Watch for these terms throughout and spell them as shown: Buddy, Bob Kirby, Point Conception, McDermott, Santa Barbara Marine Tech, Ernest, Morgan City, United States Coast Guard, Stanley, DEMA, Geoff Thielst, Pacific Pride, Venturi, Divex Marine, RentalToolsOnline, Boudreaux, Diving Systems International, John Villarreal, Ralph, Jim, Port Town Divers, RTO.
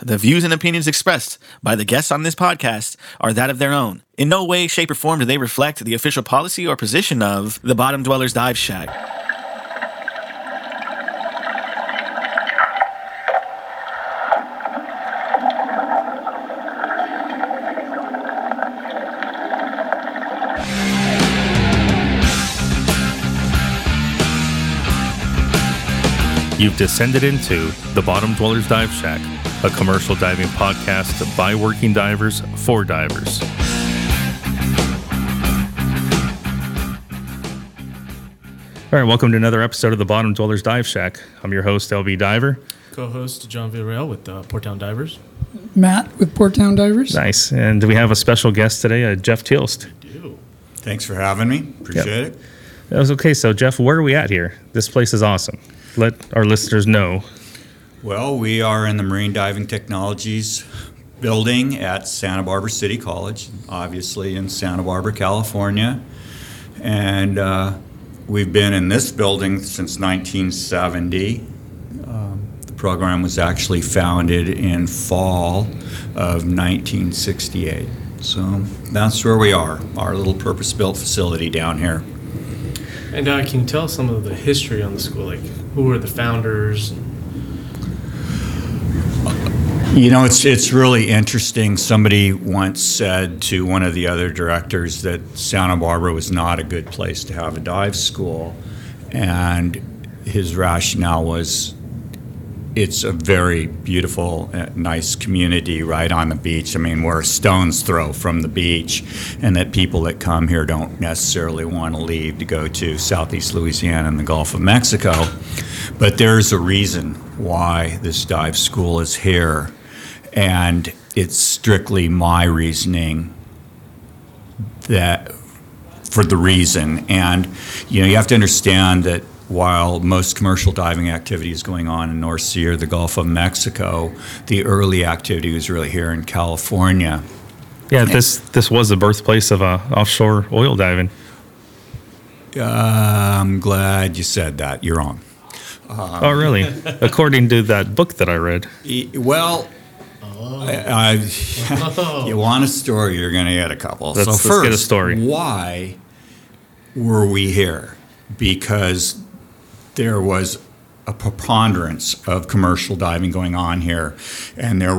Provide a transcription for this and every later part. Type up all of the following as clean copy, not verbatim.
The views and opinions expressed by the guests on this podcast are that of their own. In no way, shape, or form do they reflect the official policy or position of the Bottom Dwellers Dive Shack. You've descended into the Bottom Dwellers Dive Shack, a commercial diving podcast by working divers for divers. All right, welcome to another episode of the Bottom Dwellers Dive Shack. I'm your host, L.B. Diver. Co-host John Villarreal with Port Town Divers. Matt with Port Town Divers. Nice. And we have a special guest today, Geoff Thielst. We do. Thanks for having me. Appreciate it. That was okay. So, Geoff, where are we at here? This place is awesome. Let our listeners know. Well, we are in the Marine Diving Technologies Building at Santa Barbara City College, obviously in Santa Barbara, California. And we've been in this building since 1970. The program was actually founded in fall of 1968. So that's where we are, our little purpose-built facility down here. And can you tell some of the history on the school? Like, who are the founders? You know, it's really interesting. Somebody once said to one of the other directors that Santa Barbara was not a good place to have a dive school. And his rationale was, it's a very beautiful, nice community right on the beach. I mean, we're a stone's throw from the beach, and that people that come here don't necessarily want to leave to go to southeast Louisiana and the Gulf of Mexico. But there's a reason why this dive school is here, and it's strictly my reasoning that for the reason. And, you know, you have to understand that while most commercial diving activity is going on in North Sea or the Gulf of Mexico, the early activity was really here in California. Yeah, this was the birthplace of offshore oil diving. I'm glad you said that. You're wrong. Oh, really? According to that book that I read. You want a story, you're going to get a couple. Let's get a story. Why were we here? Because there was a preponderance of commercial diving going on here, and there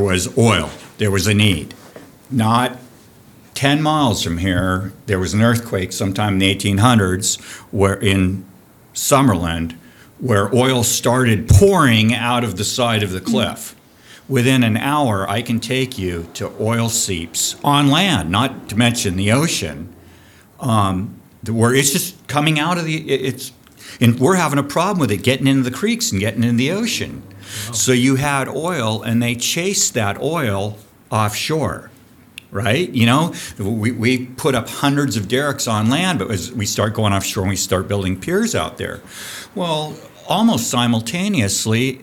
was oil. There was a need. Not 10 miles from here, there was an earthquake sometime in the 1800s where in Summerland, where oil started pouring out of the side of the cliff. Within an hour, I can take you to oil seeps on land, not to mention the ocean, where it's just coming out of and we're having a problem with it getting into the creeks and getting in the ocean. Wow. So you had oil, and they chased that oil offshore, right? You know, we put up hundreds of derricks on land, but as we start going offshore and we start building piers out there. Well, almost simultaneously,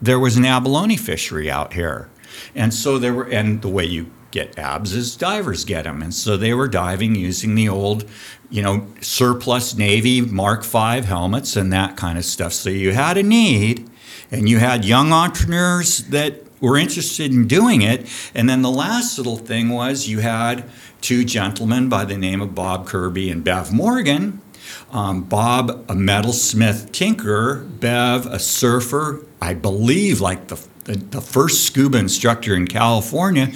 there was an abalone fishery out here. And so the way you get abs as divers get them. And so they were diving using the old, you know, surplus Navy Mark V helmets and that kind of stuff. So you had a need, and you had young entrepreneurs that were interested in doing it. And then the last little thing was you had two gentlemen by the name of Bob Kirby and Bev Morgan. Bob, a metalsmith tinkerer, Bev, a surfer, I believe like the first scuba instructor in California,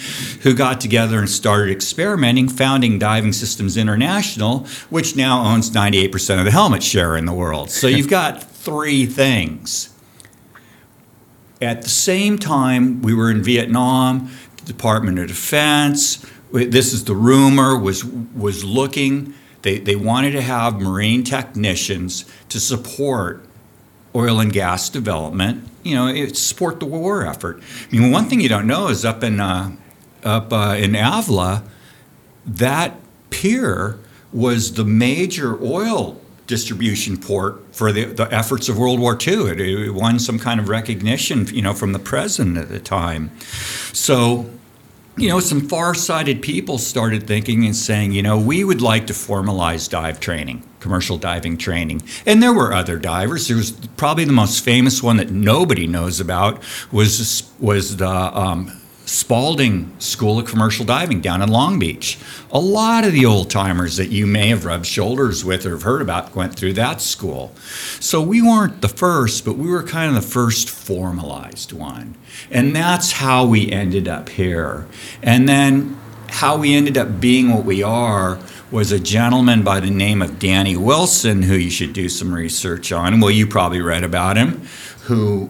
who got together and started experimenting, founding Diving Systems International, which now owns 98% of the helmet share in the world. So you've got three things. At the same time, we were in Vietnam, the Department of Defense, this is the rumor, was looking, they wanted to have Marine technicians to support oil and gas development, you know, it support the war effort. I mean, one thing you don't know is up in Avila, that pier was the major oil distribution port for the efforts of World War II. It won some kind of recognition, you know, from the president at the time. So, you know, some far-sighted people started thinking and saying, you know, we would like to formalize dive training. commercial diving training. And there were other divers. There was probably the most famous one that nobody knows about was the Spalding School of Commercial Diving down in Long Beach. A lot of the old-timers that you may have rubbed shoulders with or have heard about went through that school. So we weren't the first, but we were kind of the first formalized one. And that's how we ended up here. And then how we ended up being what we are was a gentleman by the name of Danny Wilson, who you should do some research on. Well, you probably read about him, who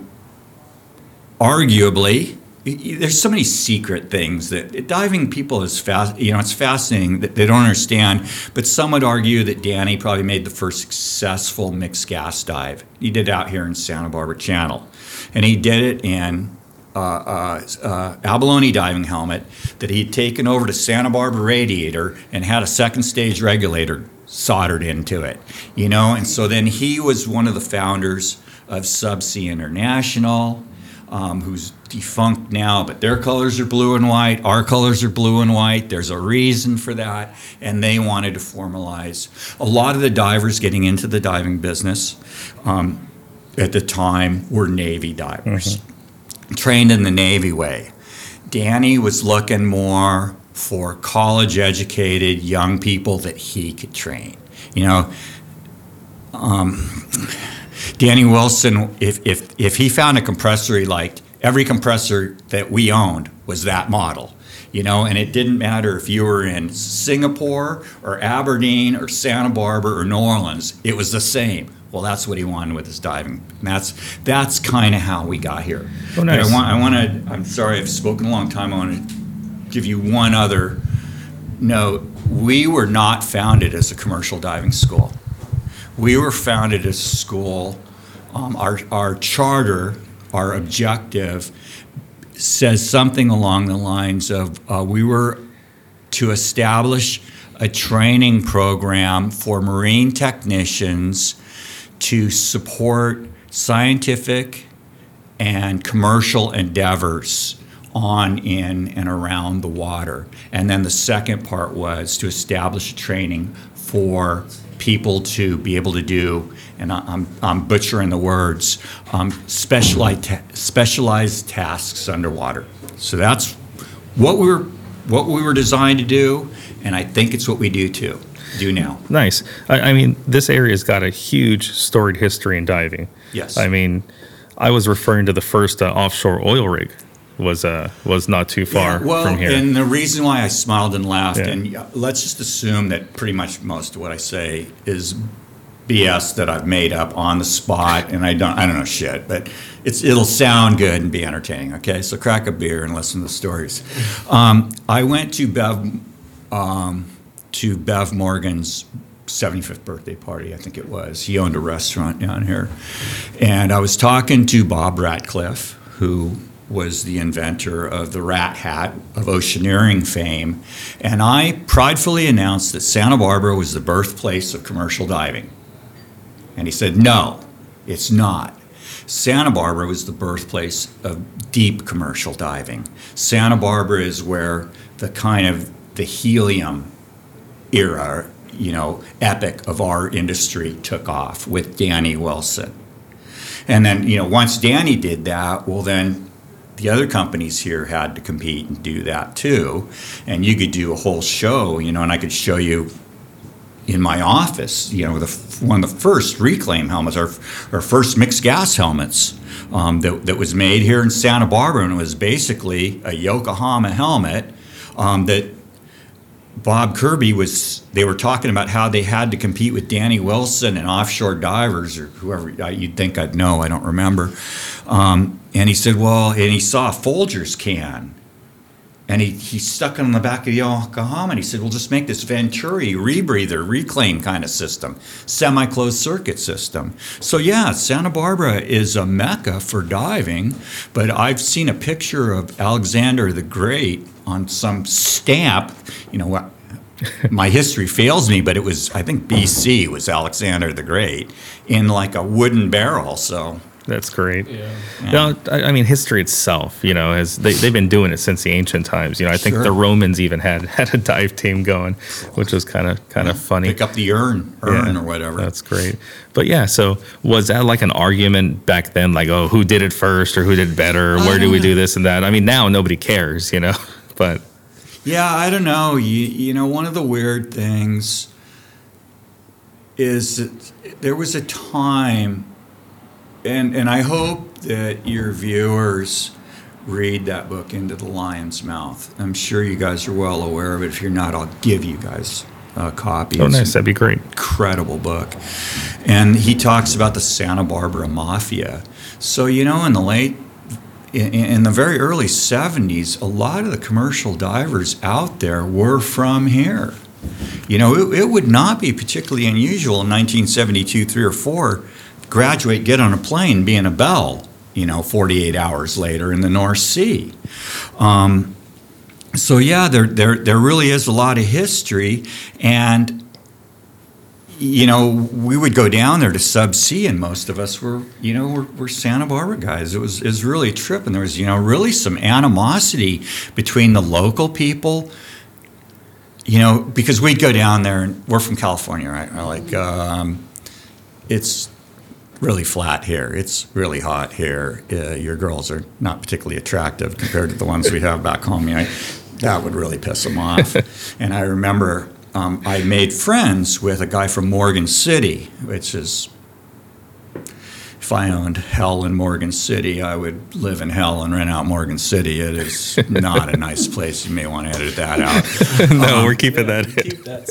arguably... There's so many secret things that diving people is fast. You know, it's fascinating that they don't understand. But some would argue that Danny probably made the first successful mixed gas dive. He did it out here in Santa Barbara Channel, and he did it in abalone diving helmet that he'd taken over to Santa Barbara Radiator and had a second stage regulator soldered into it. You know, and so then he was one of the founders of Subsea International, who's defunct now, but their colors are blue and white. Our colors are blue and white. There's a reason for that. And they wanted to formalize. A lot of the divers getting into the diving business at the time were Navy divers, trained in the Navy way. Danny was looking more for college-educated young people that he could train. You know, Danny Wilson, if he found a compressor he liked, every compressor that we owned was that model, you know, and it didn't matter if you were in Singapore or Aberdeen or Santa Barbara or New Orleans, it was the same. Well, that's what he wanted with his diving. And that's kind of how we got here. Oh, nice. But I want to, I'm sorry, I've spoken a long time. I want to give you one other note. We were not founded as a commercial diving school. We were founded as a school. Our charter, our objective, says something along the lines of we were to establish a training program for marine technicians to support scientific and commercial endeavors on, in, and around the water. And then the second part was to establish training for people to be able to do, and I'm butchering the words, specialized tasks underwater. So that's what we were designed to do, and I think it's what we do now. Nice. I mean, this area's got a huge storied history in diving. Yes. I mean, I was referring to the first offshore oil rig. Was not too far from here. And the reason why I smiled and laughed, and let's just assume that pretty much most of what I say is BS that I've made up on the spot, and I don't know shit, but it'll sound good and be entertaining. Okay, so crack a beer and listen to the stories. I went to Bev Morgan's 75th birthday party, I think it was. He owned a restaurant down here, and I was talking to Bob Ratcliffe, who was the inventor of the rat hat of Oceaneering fame, and I pridefully announced that Santa Barbara was the birthplace of commercial diving. And he said, no, it's not. Santa Barbara was the birthplace of deep commercial diving. Santa Barbara is where the kind of the helium era, you know, epic of our industry took off with Danny Wilson. And then, you know, once Danny did that, well then, the other companies here had to compete and do that too. And you could do a whole show, you know, and I could show you in my office, you know, one of the first reclaim helmets, our first mixed gas helmets that was made here in Santa Barbara. And it was basically a Yokohama helmet that Bob Kirby they were talking about how they had to compete with Danny Wilson and offshore divers or whoever you'd think I'd know, I don't remember. And he said, well, and he saw a Folgers can and he stuck it on the back of the Yokohama and he said, well, just make this Venturi rebreather reclaim kind of system, semi-closed circuit system. So yeah, Santa Barbara is a mecca for diving, but I've seen a picture of Alexander the Great on some stamp, you know what? My history fails me, but it was, I think BC was Alexander the Great in like a wooden barrel. So That's great. Yeah. No, I mean, history itself, you know, has they've been doing it since the ancient times. You know, I think the Romans even had a dive team going, which was kind of funny. Pick up the urn or whatever. That's great. But yeah, so was that like an argument back then, like, oh, who did it first or who did better? Where do we do this and that? I mean, now nobody cares, you know, but. Yeah, I don't know. You know, one of the weird things is that there was a time, and I hope that your viewers read that book, Into the Lion's Mouth. I'm sure you guys are well aware of it. If you're not, I'll give you guys a copy. Oh, nice. That'd be great. Incredible book. And he talks about the Santa Barbara Mafia. So, you know, in the very early 70s, a lot of the commercial divers out there were from here. You know, it would not be particularly unusual in 1972, 3 or 4, graduate, get on a plane, be in a bell, you know, 48 hours later in the North Sea. So yeah, there really is a lot of history. And you know, we would go down there to Subsea, and most of us were Santa Barbara guys. It was really a trip, and there was, you know, really some animosity between the local people. You know, because we'd go down there, and we're from California, right? We're like, it's really flat here. It's really hot here. Your girls are not particularly attractive compared to the ones we have back home. You know, that would really piss them off. And I remember I made friends with a guy from Morgan City, which is, if I owned hell in Morgan City, I would live in hell and rent out Morgan City. It is not a nice place. You may want to edit that out. No, we're keeping that in. Keep that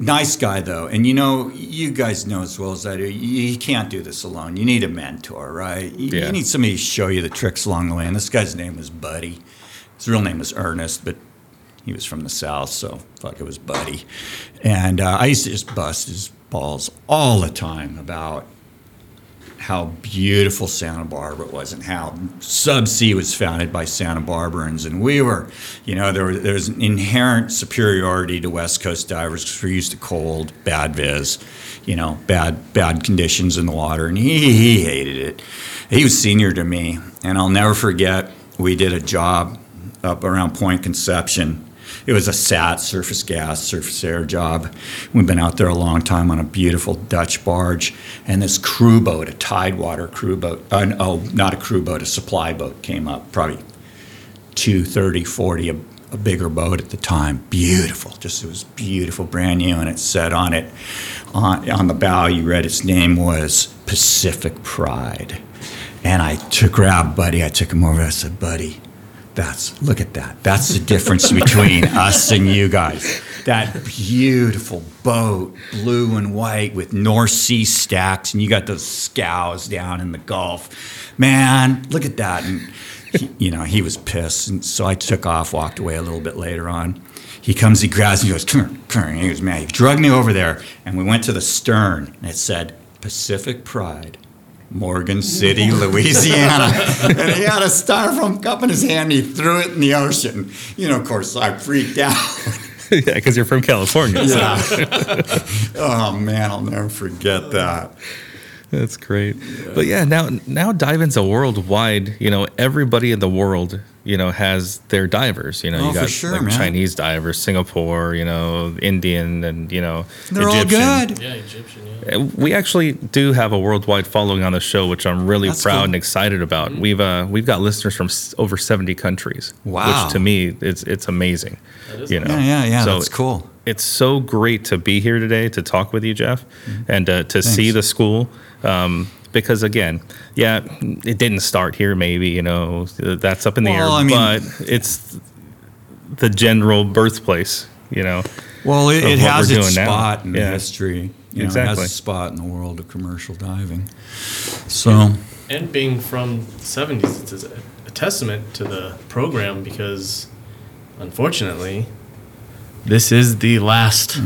nice guy, though. And, you know, you guys know as well as I do, you can't do this alone. You need a mentor, right? You need somebody to show you the tricks along the way. And this guy's name was Buddy. His real name was Ernest, but he was from the South, so fuck, it was Buddy. And I used to just bust his balls all the time about how beautiful Santa Barbara was and how Subsea was founded by Santa Barbarans, and we were, you know, there was an inherent superiority to West Coast divers because we're used to cold, bad viz, you know, bad conditions in the water, and he hated it. He was senior to me, and I'll never forget, we did a job up around Point Conception. It was a SAT, surface gas, surface air job. We've been out there a long time on a beautiful Dutch barge. And this crew boat, a Tidewater crew boat, not a crew boat, a supply boat came up, probably 230, 40, a bigger boat at the time. Beautiful, just it was beautiful, brand new. And it said on it, on the bow, you read its name was Pacific Pride. And I took him over, I said, Buddy, look at that. That's the difference between us and you guys. That beautiful boat, blue and white with North Sea stacks, and you got those scows down in the Gulf. Man, look at that. And, he was pissed. And so I took off, walked away a little bit later on. He comes, he grabs me, he goes, come here. And he goes, man, he dragged me over there. And we went to the stern, and it said, Pacific Pride, Morgan City, Louisiana. And he had a styrofoam cup in his hand. He threw it in the ocean. You know, of course, I freaked out. Yeah, because you're from California. Yeah. Oh, man, I'll never forget that. That's great. Yeah. But, yeah, now diving's a worldwide, you know, everybody in the world, you know, has their divers. You know, you got Chinese divers, Singapore, you know, Indian, and, you know, they're Egyptian. All good. Yeah, Egyptian, yeah. We actually do have a worldwide following on the show, which I'm really proud and excited about. Mm-hmm. We've got listeners from over 70 countries. Wow. Which to me, it's amazing. That is amazing. Yeah, so that's cool. It's so great to be here today to talk with you, Geoff, mm-hmm. and to see the school. Because again, yeah, it didn't start here. Maybe, you know, that's up in the air. I mean, but it's the general birthplace. You know, well, it has its spot now. In the history. You exactly, know, it has a spot in the world of commercial diving. So, and being from the 70s, it's a testament to the program because, unfortunately, this is the last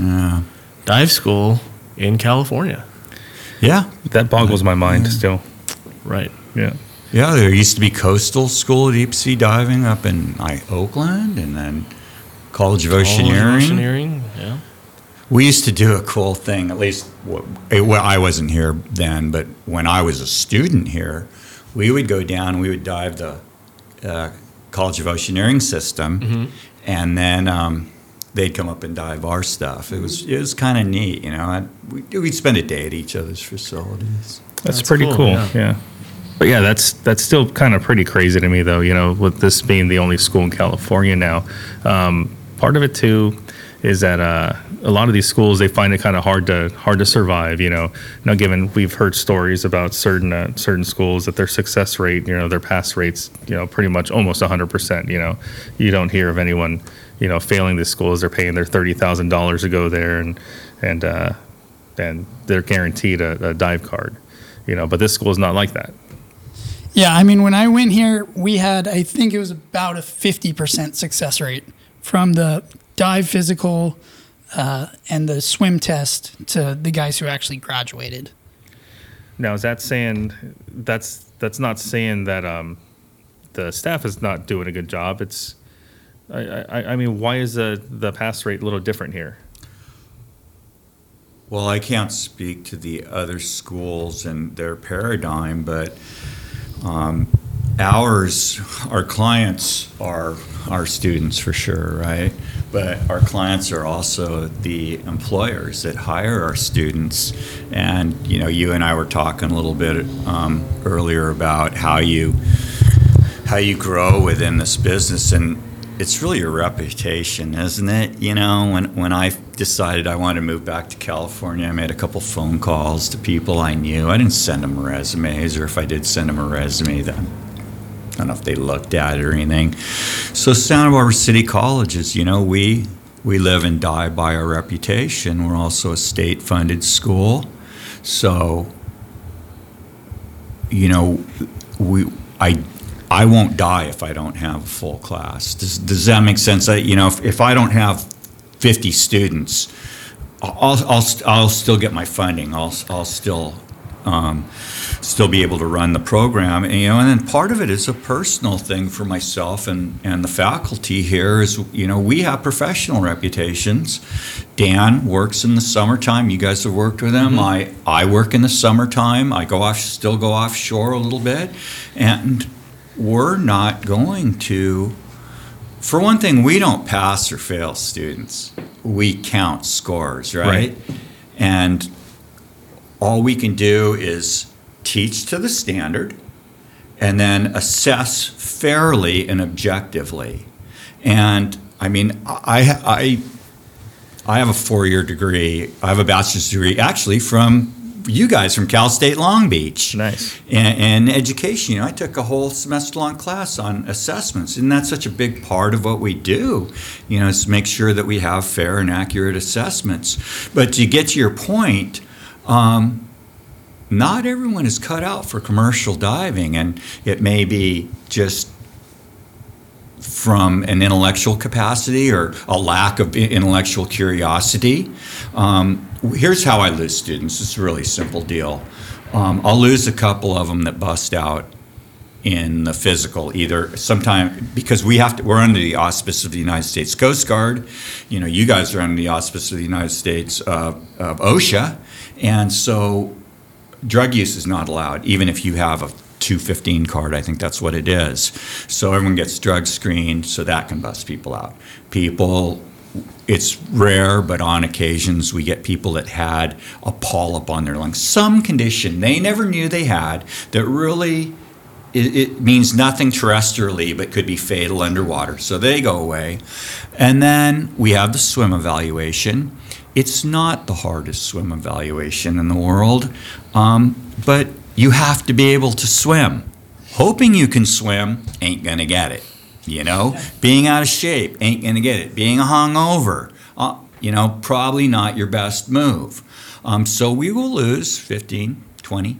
dive school in California. Yeah. That boggles my mind still. Right. Yeah. Yeah, there used to be Coastal School of Deep Sea Diving up in Oakland, and then College of Oceaneering. We used to do a cool thing, at least, well, I wasn't here then, but when I was a student here, we would go down, we would dive the College of Oceaneering system, mm-hmm. and then they'd come up and dive our stuff. It was kind of neat, you know. We'd spend a day at each other's facilities. That's pretty cool, yeah. But yeah, that's still kind of pretty crazy to me, though, you know, with this being the only school in California now. Part of it, too, is that a lot of these schools, they find it kind of hard to survive, you know. Now, given we've heard stories about certain schools that their success rate, you know, their pass rates, you know, pretty much almost 100%, you know. You don't hear of anyone, you know, failing this school as they're paying their $30,000 to go there and they're guaranteed a dive card, you know. But this school is not like that. Yeah, I mean, when I went here, we had, I think it was about a 50% success rate from the dive physical and the swim test to the guys who actually graduated. Now, is that saying that's not saying that the staff is not doing a good job? It's I mean, why is the pass rate a little different here? Well, I can't speak to the other schools and their paradigm, but our clients are our students for sure, right? But our clients are also the employers that hire our students. And, you know, you and I were talking a little bit earlier about how you grow within this business. And it's really your reputation, isn't it? You know, when I decided I wanted to move back to California, I made a couple phone calls to people I knew. I didn't send them resumes, or if I did send them a resume, then I don't know if they looked at it or anything. So Santa Barbara City College is, you know, we live and die by our reputation. We're also a state-funded school. So, you know, I won't die if I don't have a full class. Does that make sense? You know, if I don't have 50 students, I'll still get my funding. I'll still... still be able to run the program, and, you know, and then part of it is a personal thing for myself and the faculty here is, you know, we have professional reputations. Dan works in the summertime. You guys have worked with him. Mm-hmm. I work in the summertime. I still go offshore a little bit, and we're not going to. For one thing, we don't pass or fail students. We count scores, right? And all we can do is teach to the standard and then assess fairly and objectively. And, I mean, I have a four-year degree. I have a bachelor's degree, actually, from you guys from Cal State Long Beach. Nice. And education, you know, I took a whole semester-long class on assessments, and that's such a big part of what we do, you know, is to make sure that we have fair and accurate assessments. But to get to your point, not everyone is cut out for commercial diving, and it may be just from an intellectual capacity or a lack of intellectual curiosity. Here's how I lose students. It's a really simple deal. I'll lose a couple of them that bust out in the physical, either sometime because we're under the auspice of the United States Coast Guard. You know, you guys are under the auspice of the United States of OSHA, and so drug use is not allowed, even if you have a 215 card. I think that's what it is. So everyone gets drug screened, so that can bust people out. It's rare, but on occasions we get people that had a polyp on their lungs, some condition they never knew they had that really. It means nothing terrestrially, but could be fatal underwater. So they go away. And then we have the swim evaluation. It's not the hardest swim evaluation in the world, but you have to be able to swim. Hoping you can swim ain't going to get it, you know? Being out of shape ain't going to get it. Being hungover, you know, probably not your best move. So we will lose 15, 20,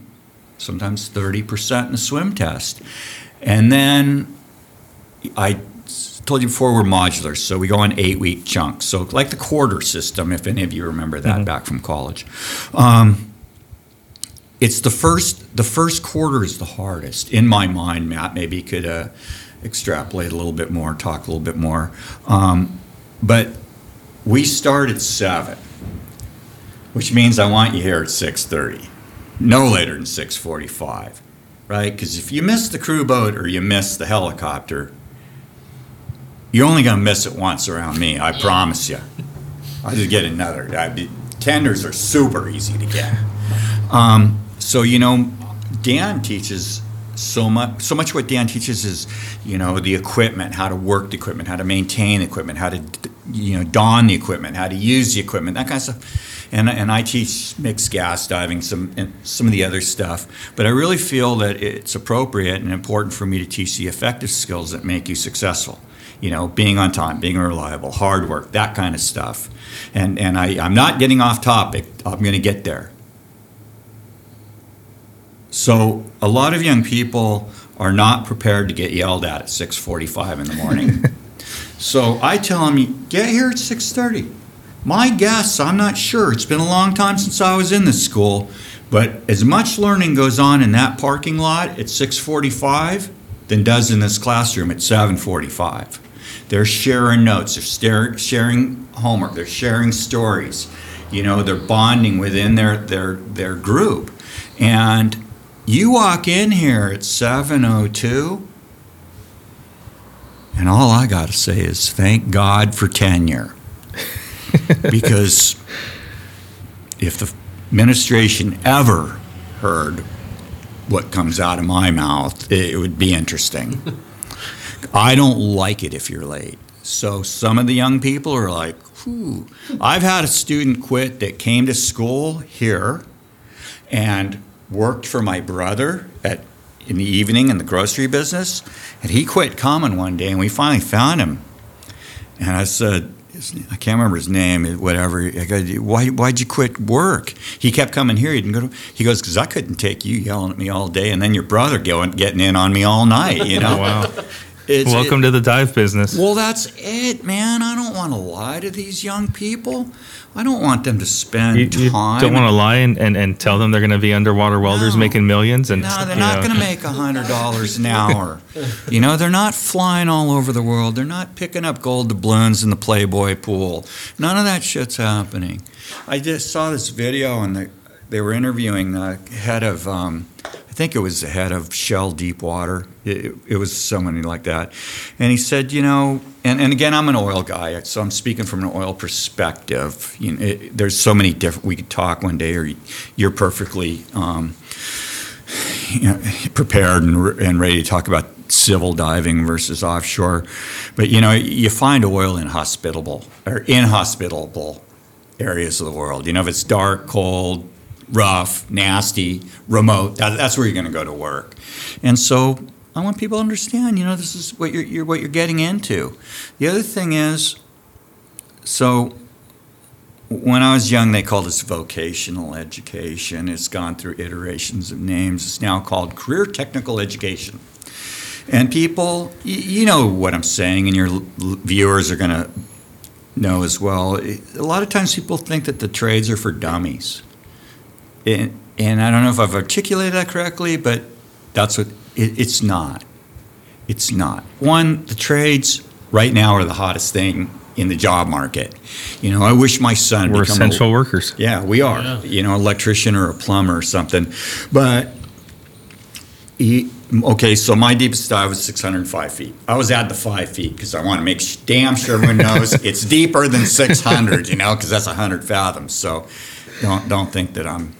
sometimes 30% in the swim test. And then I told you before, we're modular, so we go on 8-week chunks. So like the quarter system, if any of you remember that back from college. It's the first quarter is the hardest. In my mind, Matt maybe could extrapolate a little bit more, talk a little bit more. But we start at 7. which means I want you here at 6:30, no later than 6:45, right? Because if you miss the crew boat or you miss the helicopter, you're only going to miss it once around me, I promise you. I'll just get another. Tenders are super easy to get. So, you know, Dan teaches so much. So much what Dan teaches is, you know, the equipment, how to work the equipment, how to maintain the equipment, how to, you know, don the equipment, how to use the equipment, that kind of stuff. And I teach mixed gas diving, some of the other stuff. But I really feel that it's appropriate and important for me to teach the effective skills that make you successful. You know, being on time, being reliable, hard work, that kind of stuff. And I'm not getting off topic. I'm going to get there. So a lot of young people are not prepared to get yelled at 6:45 in the morning. So I tell them, get here at 6:30. My guess, I'm not sure. It's been a long time since I was in this school, but as much learning goes on in that parking lot at 6:45 than does in this classroom at 7:45. They're sharing notes. They're sharing homework. They're sharing stories. You know, they're bonding within their group. And you walk in here at 7:02, and all I got to say is thank God for tenure. Because if the administration ever heard what comes out of my mouth, it would be interesting. I don't like it if you're late. So some of the young people are like, ooh. I've had a student quit that came to school here and worked for my brother in the evening in the grocery business, and he quit common one day, and we finally found him. And I said, I can't remember his name, whatever. I go, why'd you quit work? He kept coming here. He didn't go. He goes, because I couldn't take you yelling at me all day, and then your brother getting in on me all night. You know. Wow. Welcome to the dive business. Well, that's it, man. I don't want to lie to these young people. I don't want them to spend you time. You don't want to lie and tell them they're going to be underwater welders making millions. No, they're not going to make $100 an hour. You know, they're not flying all over the world. They're not picking up gold doubloons in the Playboy pool. None of that shit's happening. I just saw this video, and they were interviewing the head of, I think it was the head of Shell Deepwater. It was someone like that. And he said, you know, and again, I'm an oil guy, so I'm speaking from an oil perspective. You know, there's so many different, we could talk one day, or you're perfectly prepared and ready to talk about civil diving versus offshore. But, you know, you find oil inhospitable areas of the world. You know, if it's dark, cold, rough, nasty, remote, that's where you're going to go to work. And so I want people to understand, you know, this is what you're getting into. The other thing is, so when I was young, they called this vocational education. It's gone through iterations of names. It's now called career technical education. And people, you know what I'm saying, and your viewers are going to know as well. A lot of times people think that the trades are for dummies. And I don't know if I've articulated that correctly, but that's what it's not. It's not. One, the trades right now are the hottest thing in the job market. You know, I wish my son would become essential workers. Yeah, we are. Yeah. You know, an electrician or a plumber or something. But, so my deepest dive was 605 feet. I was at the 5 feet because I want to make damn sure everyone knows it's deeper than 600, you know, because that's 100 fathoms. So don't think that I'm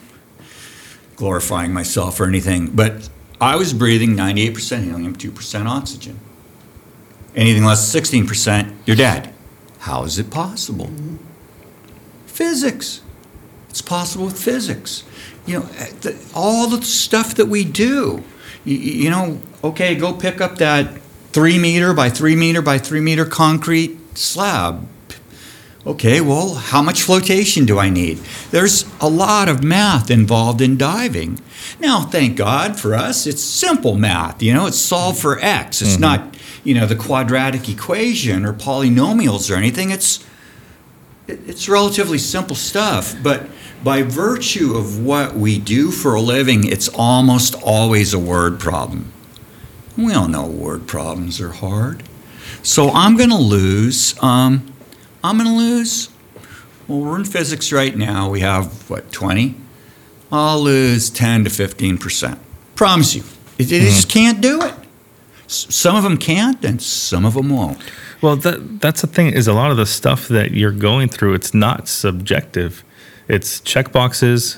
glorifying myself or anything, but I was breathing 98% helium, 2% oxygen. Anything less than 16%, you're dead. How is it possible? Mm-hmm. Physics. It's possible with physics. You know, all the stuff that we do. You know, okay, go pick up that 3 meter by 3 meter by 3 meter concrete slab. Okay, well, how much flotation do I need? There's a lot of math involved in diving. Now, thank God for us, it's simple math. You know, it's solve for X. It's not, you know, the quadratic equation or polynomials or anything. It's relatively simple stuff. But by virtue of what we do for a living, it's almost always a word problem. We all know word problems are hard. So I'm going to lose Well, we're in physics right now. We have, what, 20? I'll lose 10 to 15%. Promise you. They just can't do it. Some of them can't, and some of them won't. Well, that's the thing, is a lot of the stuff that you're going through, it's not subjective. It's checkboxes,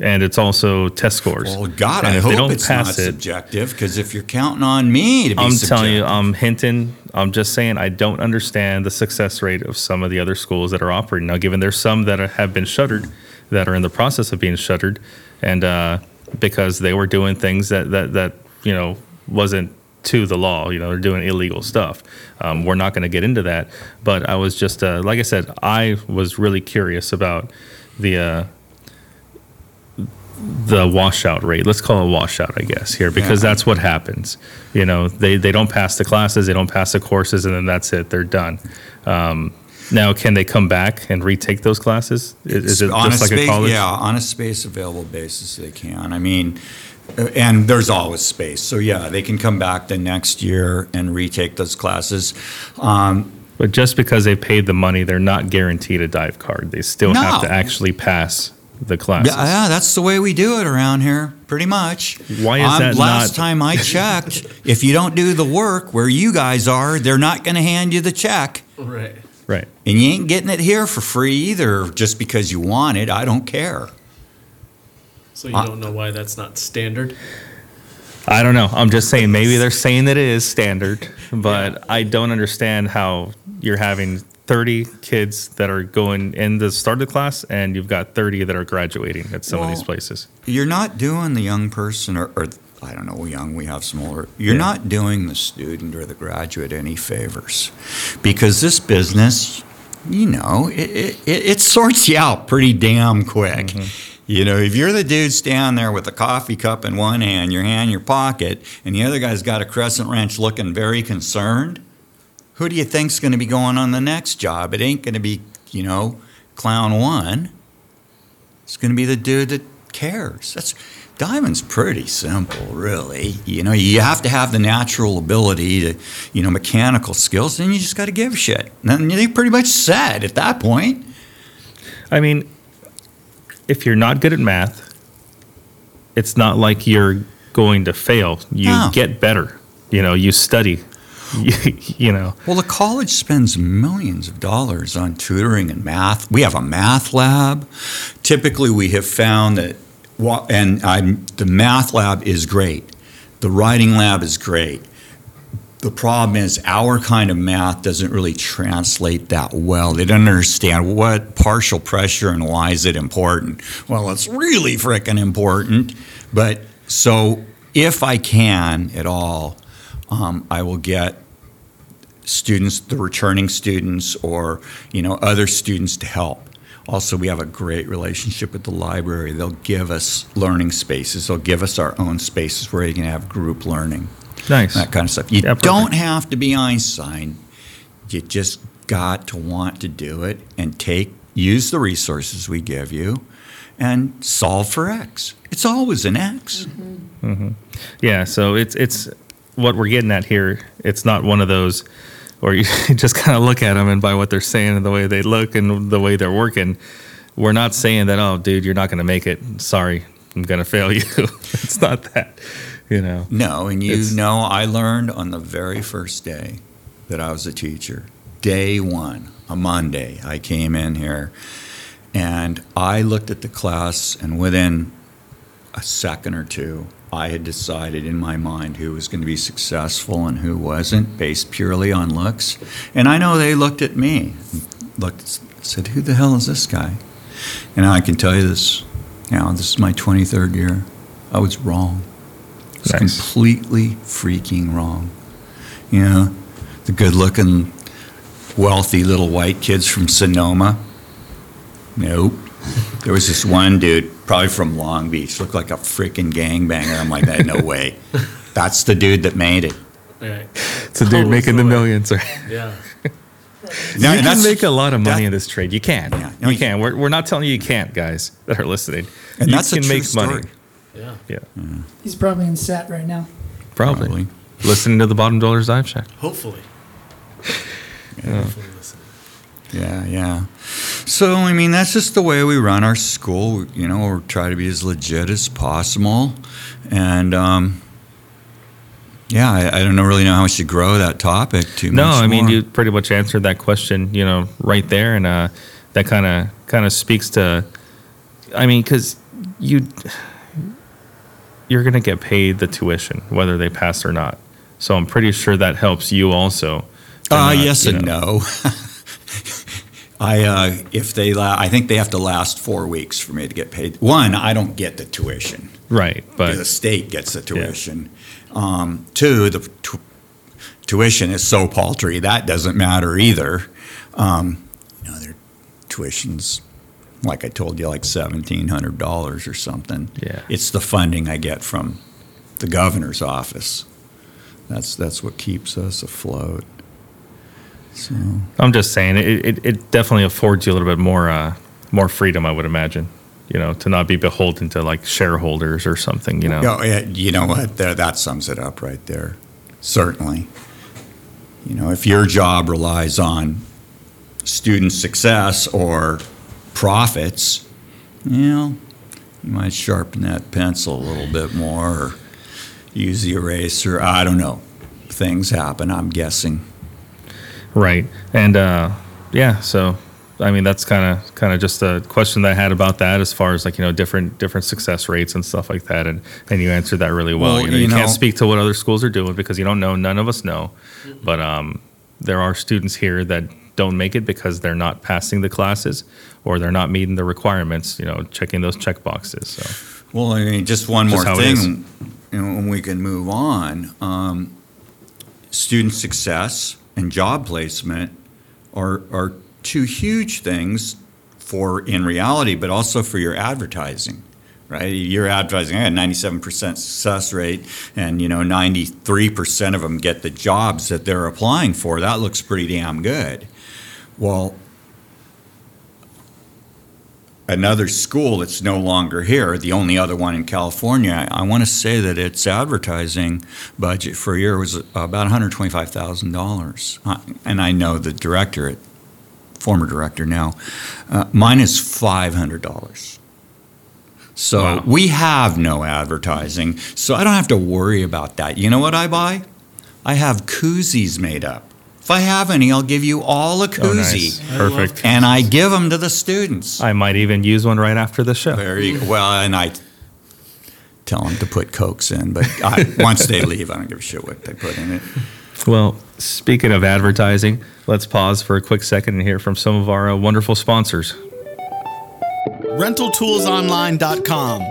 and it's also test scores. Oh, God, and I hope it's not subjective, because if you're counting on me to be subjective. I'm telling you, I'm hinting. I'm just saying I don't understand the success rate of some of the other schools that are operating. Now, given there's some that have been shuttered, that are in the process of being shuttered, and because they were doing things that you know, wasn't to the law. You know, they're doing illegal stuff. We're not going to get into that. But I was just, like I said, I was really curious about the washout rate. Let's call it a washout, I guess, here, because that's what happens. You know, they don't pass the classes, they don't pass the courses, and then that's it. They're done. Now, can they come back and retake those classes? Is it just like a college? Yeah, on a space available basis, they can. I mean, and there's always space. So, yeah, they can come back the next year and retake those classes. But just because they paid the money, they're not guaranteed a dive card. They still have to actually pass the classes. Yeah, that's the way we do it around here, pretty much. Why is that? Last time I checked, if you don't do the work where you guys are, they're not going to hand you the check. Right. And you ain't getting it here for free either, just because you want it. I don't care. So you don't know why that's not standard? I don't know. I'm just saying maybe they're saying that it is standard, but I don't understand how you're having 30 kids that are going in the start of the class, and you've got 30 that are graduating at some of these places. You're not doing the young person, or I don't know, young, we have some older. You're not doing the student or the graduate any favors, because this business, you know, it sorts you out pretty damn quick. Mm-hmm. You know, if you're the dude standing there with a coffee cup in one hand, your pocket, and the other guy's got a crescent wrench looking very concerned, who do you think's going to be going on the next job? It ain't going to be, you know, clown one. It's going to be the dude that cares. Diving's pretty simple, really. You know, you have to have the natural ability to, you know, mechanical skills, and you just got to give a shit. And they pretty much said at that point. I mean, if you're not good at math, it's not like you're going to fail. You get better. You know, you study. You know. Well, the college spends millions of dollars on tutoring and math. We have a math lab. Typically, we have found that, the math lab is great. The writing lab is great. The problem is our kind of math doesn't really translate that well. They don't understand what partial pressure and why is it important. Well, it's really frickin' important. But so if I can at all, I will get students, the returning students or, you know, other students to help. Also, we have a great relationship with the library. They'll give us learning spaces. They'll give us our own spaces where you can have group learning. Nice. That kind of stuff. You don't have to be Einstein. You just got to want to do it and use the resources we give you and solve for X. It's always an X. Mm-hmm. Mm-hmm. Yeah, so it's what we're getting at here. It's not one of those where you just kind of look at them and by what they're saying and the way they look and the way they're working. We're not saying that, oh, dude, you're not going to make it. Sorry, I'm going to fail you. It's not that. You know. No, and I learned on the very first day that I was a teacher. Day one, a Monday, I came in here, and I looked at the class, and within a second or two, I had decided in my mind who was going to be successful and who wasn't, based purely on looks. And I know they looked at me, said, "Who the hell is this guy?" And I can tell you this now. This is my 23rd year. I was wrong. It's completely freaking wrong. You know, the good-looking, wealthy little white kids from Sonoma. Nope. There was this one dude, probably from Long Beach, looked like a freaking gangbanger. I'm like, that no way. That's the dude that made it. Right. It's a dude making the millions, right? Yeah. No, you can make a lot of money in this trade. You can. Yeah. No, you can. We're not telling you can't, guys that are listening. And you can make money. Yeah. He's probably in SAT right now. Probably. Listening to the Bottom Dwellers Dive Shack. Hopefully. Yeah. Yeah. So, I mean, that's just the way we run our school. You know, we try to be as legit as possible. And, yeah, I don't really know how much to grow that topic too much. No, I mean, you pretty much answered that question, you know, right there. And that kind of speaks to, I mean, because you're going to get paid the tuition, whether they pass or not. So I'm pretty sure that helps you also. Yes and no. I think they have to last 4 weeks for me to get paid. One, I don't get the tuition. Right, but the state gets the tuition. Yeah. Two, the tuition is so paltry that doesn't matter either. You know, their tuition's, like I told you, like $1,700 or something. Yeah, it's the funding I get from the governor's office. That's what keeps us afloat. So. I'm just saying, it definitely affords you a little bit more freedom, I would imagine, you know, to not be beholden to like shareholders or something, you know. You know what? That sums it up right there. Certainly, you know, if your job relies on student success or profits, you know, you might sharpen that pencil a little bit more, or use the eraser. I don't know. Things happen. I'm guessing. Right. And, yeah, so, I mean, that's kind of just a question that I had about that as far as, like, you know, different success rates and stuff like that. And you answered that really well. You can't speak to what other schools are doing because you don't know. None of us know. But there are students here that don't make it because they're not passing the classes or they're not meeting the requirements, you know, checking those check boxes. So. Well, I mean, just one more thing, you know, and we can move on. Student success and job placement are two huge things for in reality, but also for your advertising, right? Your advertising, I had 97% success rate, and, you know, 93% of them get the jobs that they're applying for. That looks pretty damn good. Well, another school that's no longer here, the only other one in California, I want to say that its advertising budget for a year was about $125,000. And I know the director, former director now, mine is $500. So wow. We have no advertising, so I don't have to worry about that. You know what I buy? I have koozies made up. If I have any, I'll give you all a koozie. Oh, nice. Perfect. And I give them to the students. I might even use one right after the show. Very well, and I tell them to put Cokes in, but once they leave, I don't give a shit what they put in it. Well, speaking of advertising, let's pause for a quick second and hear from some of our wonderful sponsors. RentalToolsOnline.com.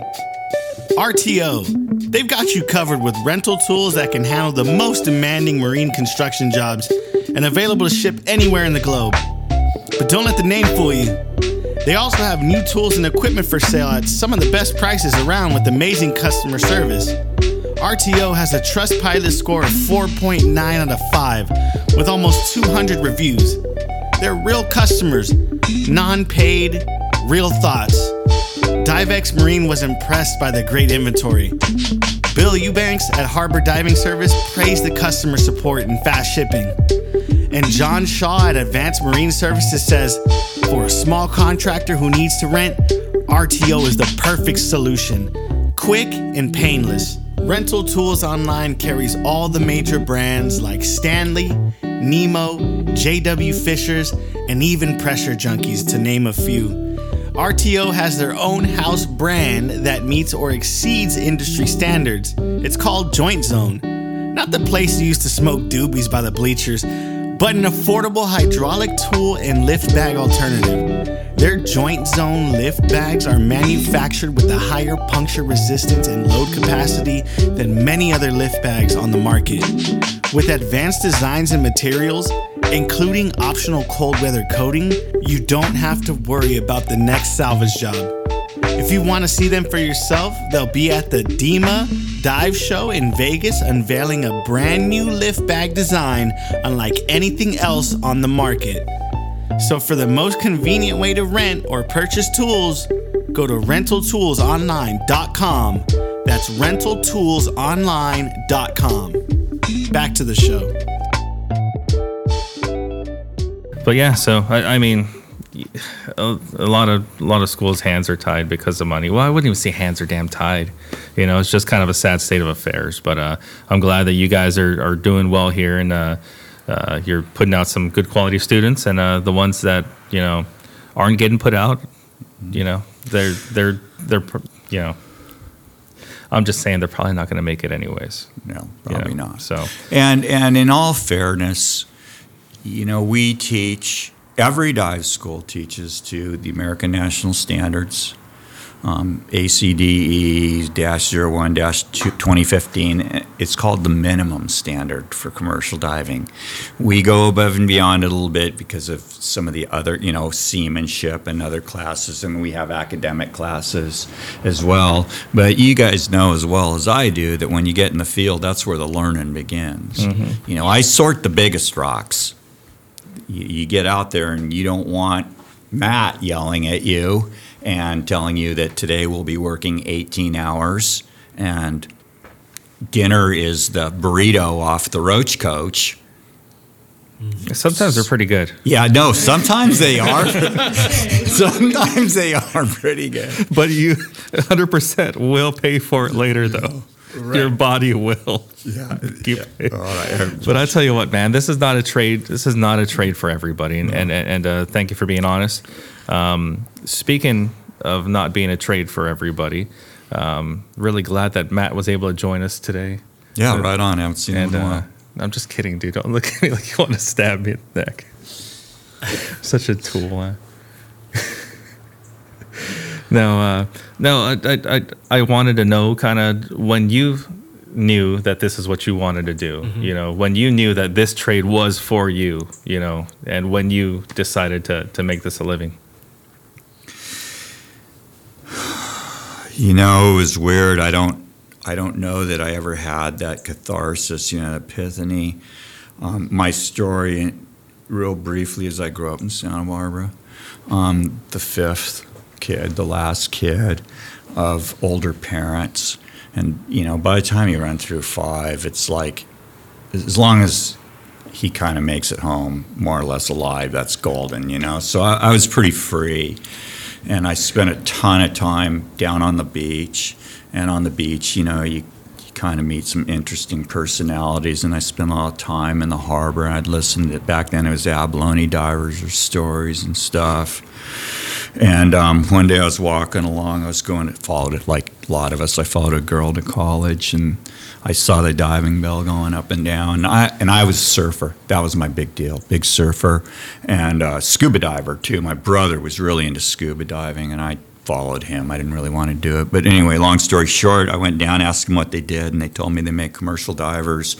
RTO. They've got you covered with rental tools that can handle the most demanding marine construction jobs and available to ship anywhere in the globe. But don't let the name fool you. They also have new tools and equipment for sale at some of the best prices around with amazing customer service. RTO has a Trustpilot score of 4.9 out of 5 with almost 200 reviews. They're real customers, non-paid, real thoughts. DiveX Marine was impressed by the great inventory. Bill Eubanks at Harbor Diving Service praised the customer support and fast shipping. And John Shaw at Advanced Marine Services says, for a small contractor who needs to rent, RTO is the perfect solution. Quick and painless. Rental Tools Online carries all the major brands like Stanley, Nemo, J.W. Fishers, and even Pressure Junkies, to name a few. RTO has their own house brand that meets or exceeds industry standards. It's called Joint Zone. Not the place you used to smoke doobies by the bleachers, but an affordable hydraulic tool and lift bag alternative. Their Joint Zone lift bags are manufactured with a higher puncture resistance and load capacity than many other lift bags on the market. With advanced designs and materials, including optional cold weather coating, you don't have to worry about the next salvage job. If you want to see them for yourself, they'll be at the DEMA Dive Show in Vegas, unveiling a brand new lift bag design unlike anything else on the market. So for the most convenient way to rent or purchase tools, go to RentalToolsOnline.com. That's RentalToolsOnline.com. Back to the show. But yeah, so I mean, a lot of schools' hands are tied because of money. Well, I wouldn't even say hands are damn tied. You know, it's just kind of a sad state of affairs. But I'm glad that you guys are doing well here, and you're putting out some good quality students. And the ones that, you know, aren't getting put out, you know, they're you know, I'm just saying they're probably not going to make it anyways. No, probably not. So and in all fairness, you know, we teach. Every dive school teaches to the American National Standards, ACDE-01-2015. It's called the minimum standard for commercial diving. We go above and beyond a little bit because of some of the other, you know, seamanship and other classes, and we have academic classes as well. But you guys know as well as I do that when you get in the field, that's where the learning begins. Mm-hmm. You know, I sort the biggest rocks. You get out there and you don't want Matt yelling at you and telling you that today we'll be working 18 hours and dinner is the burrito off the Roach Coach. Sometimes they're pretty good. Yeah, no, sometimes they are. Sometimes they are pretty good. But you 100% will pay for it later, though. Right. Your body will. Yeah. Yeah. All right. But I tell you what, man, this is not a trade. This is not a trade for everybody. And no. and thank you for being honest. Speaking of not being a trade for everybody, really glad that Matt was able to join us today. Yeah, so, right on. I haven't seen him in a while. I'm just kidding, dude. Don't look at me like you want to stab me in the neck. Such a tool. No, I wanted to know kind of when you knew that this is what you wanted to do, mm-hmm. you know, when you knew that this trade was for you, you know, and when you decided to make this a living. You know, it was weird. I don't know that I ever had that catharsis, you know, epiphany. My story, real briefly, is I grew up in Santa Barbara, the fifth kid, the last kid of older parents, and you know, by the time you run through five, it's like as long as he kind of makes it home more or less alive, that's golden, you know. So I was pretty free, and I spent a ton of time down on the beach, and on the beach, you know, you kind of meet some interesting personalities, and I spent a lot of time in the harbor, and I'd listen to, back then it was abalone divers or stories and stuff. And one day I was walking along, I was going, I followed a girl to college, and I saw the diving bell going up and down. I was a surfer. That was my big deal, big surfer. And scuba diver, too. My brother was really into scuba diving, and I followed him. I didn't really want to do it. But anyway, long story short, I went down, asked them what they did, and they told me they make commercial divers,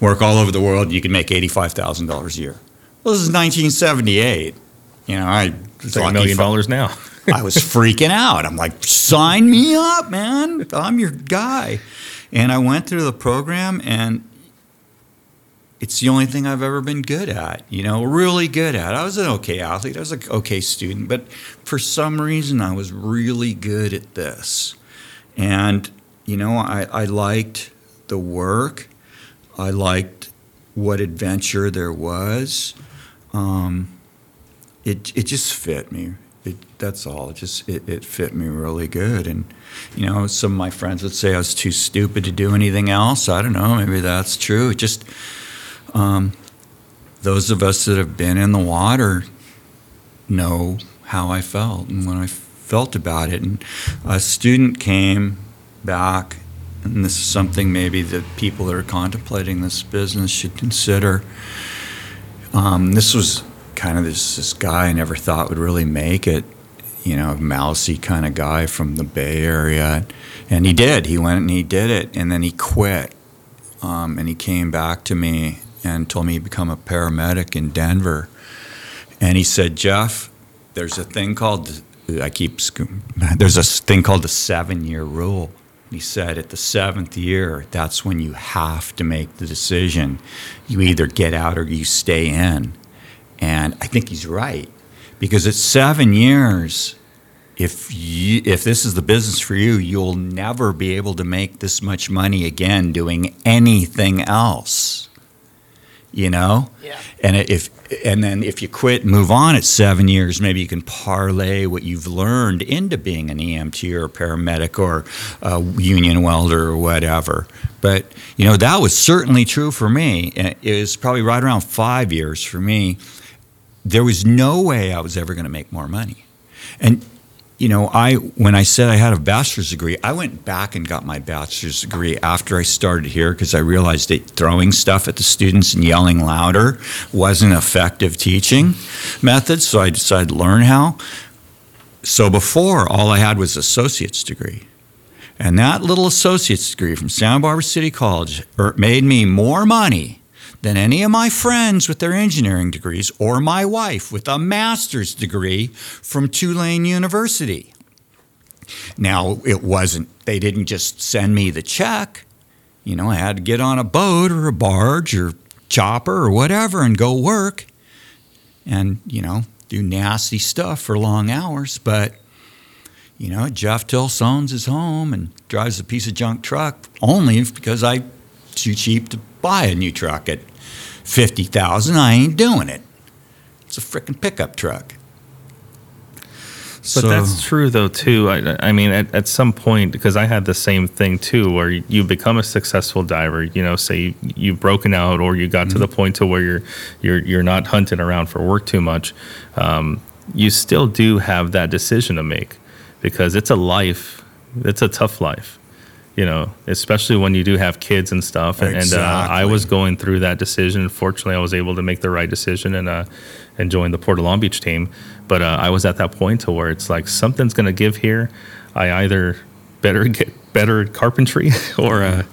work all over the world. You can make $85,000 a year. Well, this is 1978. You know, it's like $1 million now. I was freaking out. I'm like, sign me up, man. I'm your guy. And I went through the program, and it's the only thing I've ever been good at, you know, really good at. I was an okay athlete. I was an okay student. But for some reason, I was really good at this. And, you know, I liked the work. I liked what adventure there was. It just fit me. That's all. It fit me really good. And, you know, some of my friends would say I was too stupid to do anything else. I don't know. Maybe that's true. It just those of us that have been in the water know how I felt and what I felt about it. And a student came back, and this is something maybe that people that are contemplating this business should consider. This was kind of this guy I never thought would really make it, you know, mousy kind of guy from the Bay Area. And he did. He went and he did it, and then he quit. And he came back to me and told me he'd become a paramedic in Denver. And he said, Geoff, there's a thing called the 7-year rule. He said at the 7th year, that's when you have to make the decision. You either get out or you stay in. And I think he's right, because at 7 years, if this is the business for you, you'll never be able to make this much money again doing anything else. you know? Yeah. And then if you quit and move on at 7 years, maybe you can parlay what you've learned into being an EMT or a paramedic or a union welder or whatever. But, you know, that was certainly true for me. It was probably right around 5 years for me. There was no way I was ever going to make more money. And, you know, when I said I had a bachelor's degree, I went back and got my bachelor's degree after I started here because I realized that throwing stuff at the students and yelling louder wasn't an effective teaching method, so I decided to learn how. So before, all I had was an associate's degree. And that little associate's degree from Santa Barbara City College made me more money than any of my friends with their engineering degrees or my wife with a master's degree from Tulane University. Now, they didn't just send me the check. You know, I had to get on a boat or a barge or chopper or whatever and go work and, you know, do nasty stuff for long hours. But, you know, Geoff Thielst owns his home and drives a piece of junk truck only because I'm too cheap to buy a new truck at $50,000. I ain't doing it. It's a freaking pickup truck. But that's true, though, too. I mean, at some point, because I had the same thing, too, where you become a successful diver, you know, say you've broken out or you got to the point to where you're not hunting around for work too much. You still do have that decision to make because it's a life. It's a tough life. You know, especially when you do have kids and stuff. And, exactly. I was going through that decision. Fortunately, I was able to make the right decision and join the Port of Long Beach team. But I was at that point to where it's like, something's going to give here. I either better get better at carpentry or,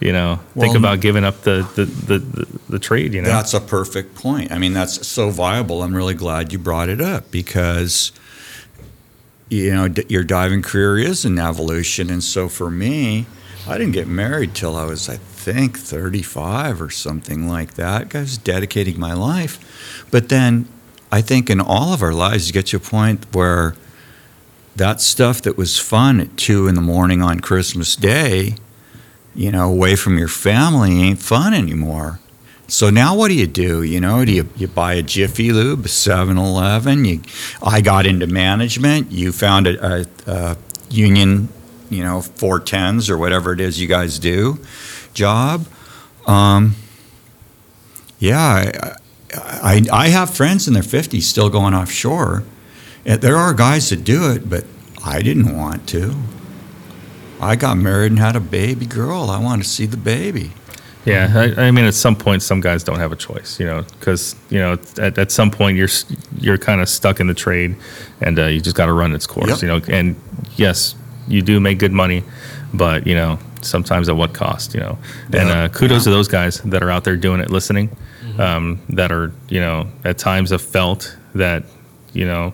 you know, think about giving up the trade, you know. That's a perfect point. I mean, that's so viable. I'm really glad you brought it up because... You know, your diving career is an evolution. And so for me, I didn't get married till I was, I think, 35 or something like that. I was dedicating my life. But then I think in all of our lives, you get to a point where that stuff that was fun at 2 a.m. on Christmas Day, you know, away from your family ain't fun anymore. So now what do? You know, do you buy a Jiffy Lube, a 7-Eleven? I got into management. You found a union, you know, 410s or whatever it is you guys do job. I have friends in their 50s still going offshore. There are guys that do it, but I didn't want to. I got married and had a baby girl. I wanted to see the baby. Yeah, I mean, at some point, some guys don't have a choice, you know, because, you know, at some point, you're kind of stuck in the trade, and you just got to run its course, yep. You know. And yes, you do make good money, but, you know, sometimes at what cost, you know. Yeah. And kudos to those guys that are out there doing it, listening, that are, you know, at times have felt that, you know,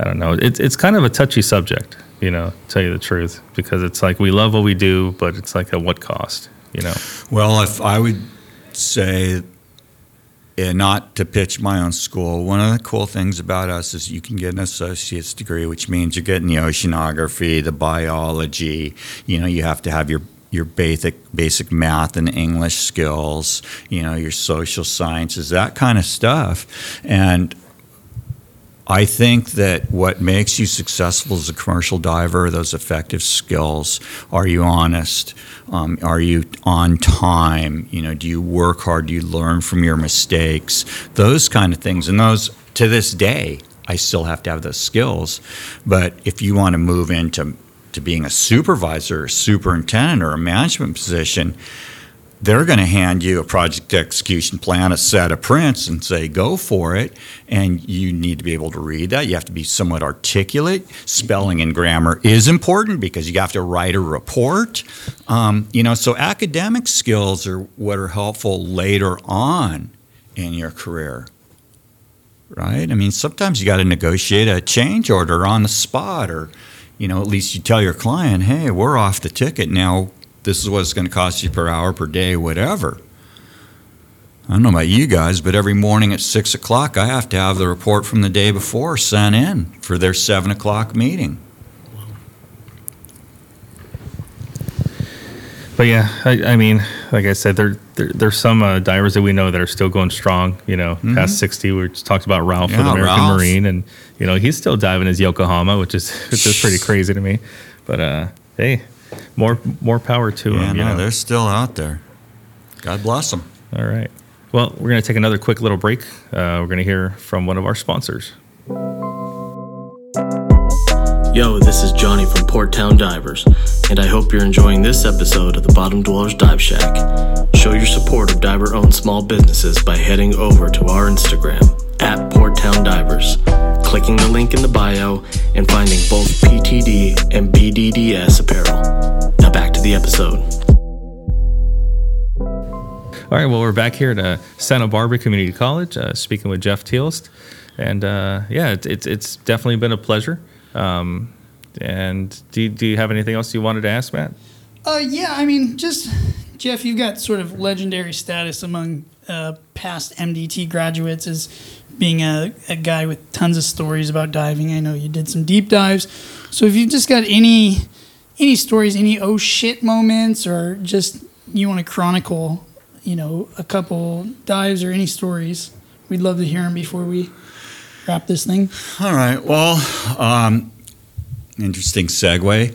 I don't know. It's kind of a touchy subject, you know, to tell you the truth, because it's like we love what we do, but it's like at what cost. You know. Well, if I would say, and not to pitch my own school, one of the cool things about us is you can get an associate's degree, which means you're getting the oceanography, the biology. You know, you have to have your basic math and English skills. You know, your social sciences, that kind of stuff. And I think that what makes you successful as a commercial diver, those effective skills, are you honest? Are you on time? You know, do you work hard? Do you learn from your mistakes? Those kind of things. And those, to this day, I still have to have those skills. But if you want to move into being a supervisor, a superintendent, or a management position, they're going to hand you a project execution plan, a set of prints, and say, go for it. And you need to be able to read that. You have to be somewhat articulate. Spelling and grammar is important because you have to write a report. You know, so academic skills are what are helpful later on in your career, right? I mean, sometimes you got to negotiate a change order on the spot, or, you know, at least you tell your client, hey, we're off the ticket now. This is what it's going to cost you per hour, per day, whatever. I don't know about you guys, but every morning at 6 o'clock, I have to have the report from the day before sent in for their 7 o'clock meeting. But yeah, I mean, like I said, there's some divers that we know that are still going strong, you know, mm-hmm. past 60. We just talked about Ralph for the American Marine, and, you know, he's still diving his Yokohama, which is pretty crazy to me. But, hey, more power to him. Yeah, they're still out there. God bless them. All right. Well, we're going to take another quick little break. We're going to hear from one of our sponsors. Yo, this is Johnny from Port Town Divers, and I hope you're enjoying this episode of the Bottom Dwellers Dive Shack. Show your support of diver-owned small businesses by heading over to our Instagram, @PortTownDivers, clicking the link in the bio, and finding both PTD and BDDS apparel. Now back to the episode. All right, well, we're back here at Santa Barbara Community College, speaking with Geoff Thielst. And, it's definitely been a pleasure. And do you have anything else you wanted to ask, Matt? Yeah, I mean, just, Geoff, you've got sort of legendary status among past MDT graduates as being a guy with tons of stories about diving. I know you did some deep dives. So if you've just got any stories, any oh shit moments, or just you want to chronicle, you know, a couple dives or any stories, we'd love to hear them before we wrap this thing. All right. Well, interesting segue.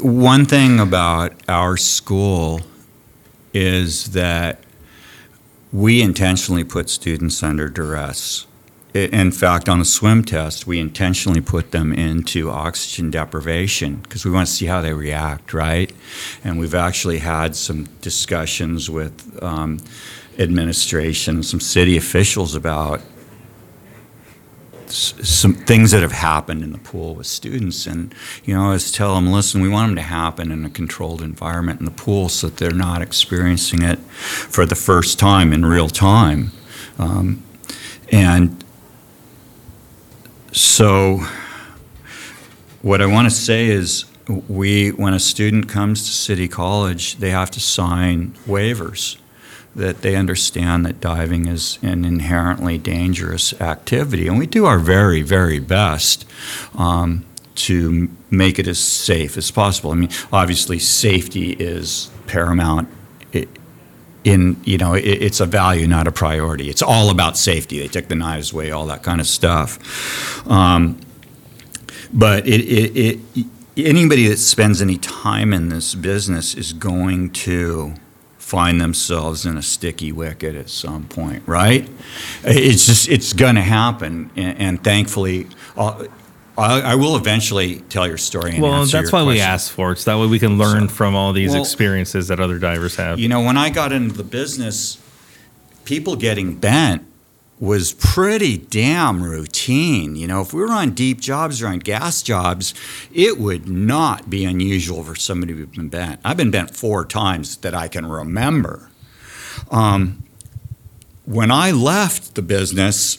One thing about our school is that we intentionally put students under duress. In fact, on a swim test, we intentionally put them into oxygen deprivation because we want to see how they react, right? And we've actually had some discussions with administration, some city officials about some things that have happened in the pool with students. And, you know, I always tell them, listen, we want them to happen in a controlled environment in the pool so that they're not experiencing it for the first time in real time. And so what I want to say is when a student comes to City College, they have to sign waivers that they understand that diving is an inherently dangerous activity. And we do our very, very best to make it as safe as possible. I mean, obviously, safety is paramount. It's a value, not a priority. It's all about safety. They took the knives away, all that kind of stuff. But anybody that spends any time in this business is going to find themselves in a sticky wicket at some point, right? It's going to happen, and thankfully, I will eventually tell your story and answer your question. Well, that's why we asked for it. So that way we can learn from all these experiences that other divers have. You know, when I got into the business, people getting bent was pretty damn routine. You know, if we were on deep jobs or on gas jobs, it would not be unusual for somebody to have been bent. I've been bent 4 times that I can remember. When I left the business,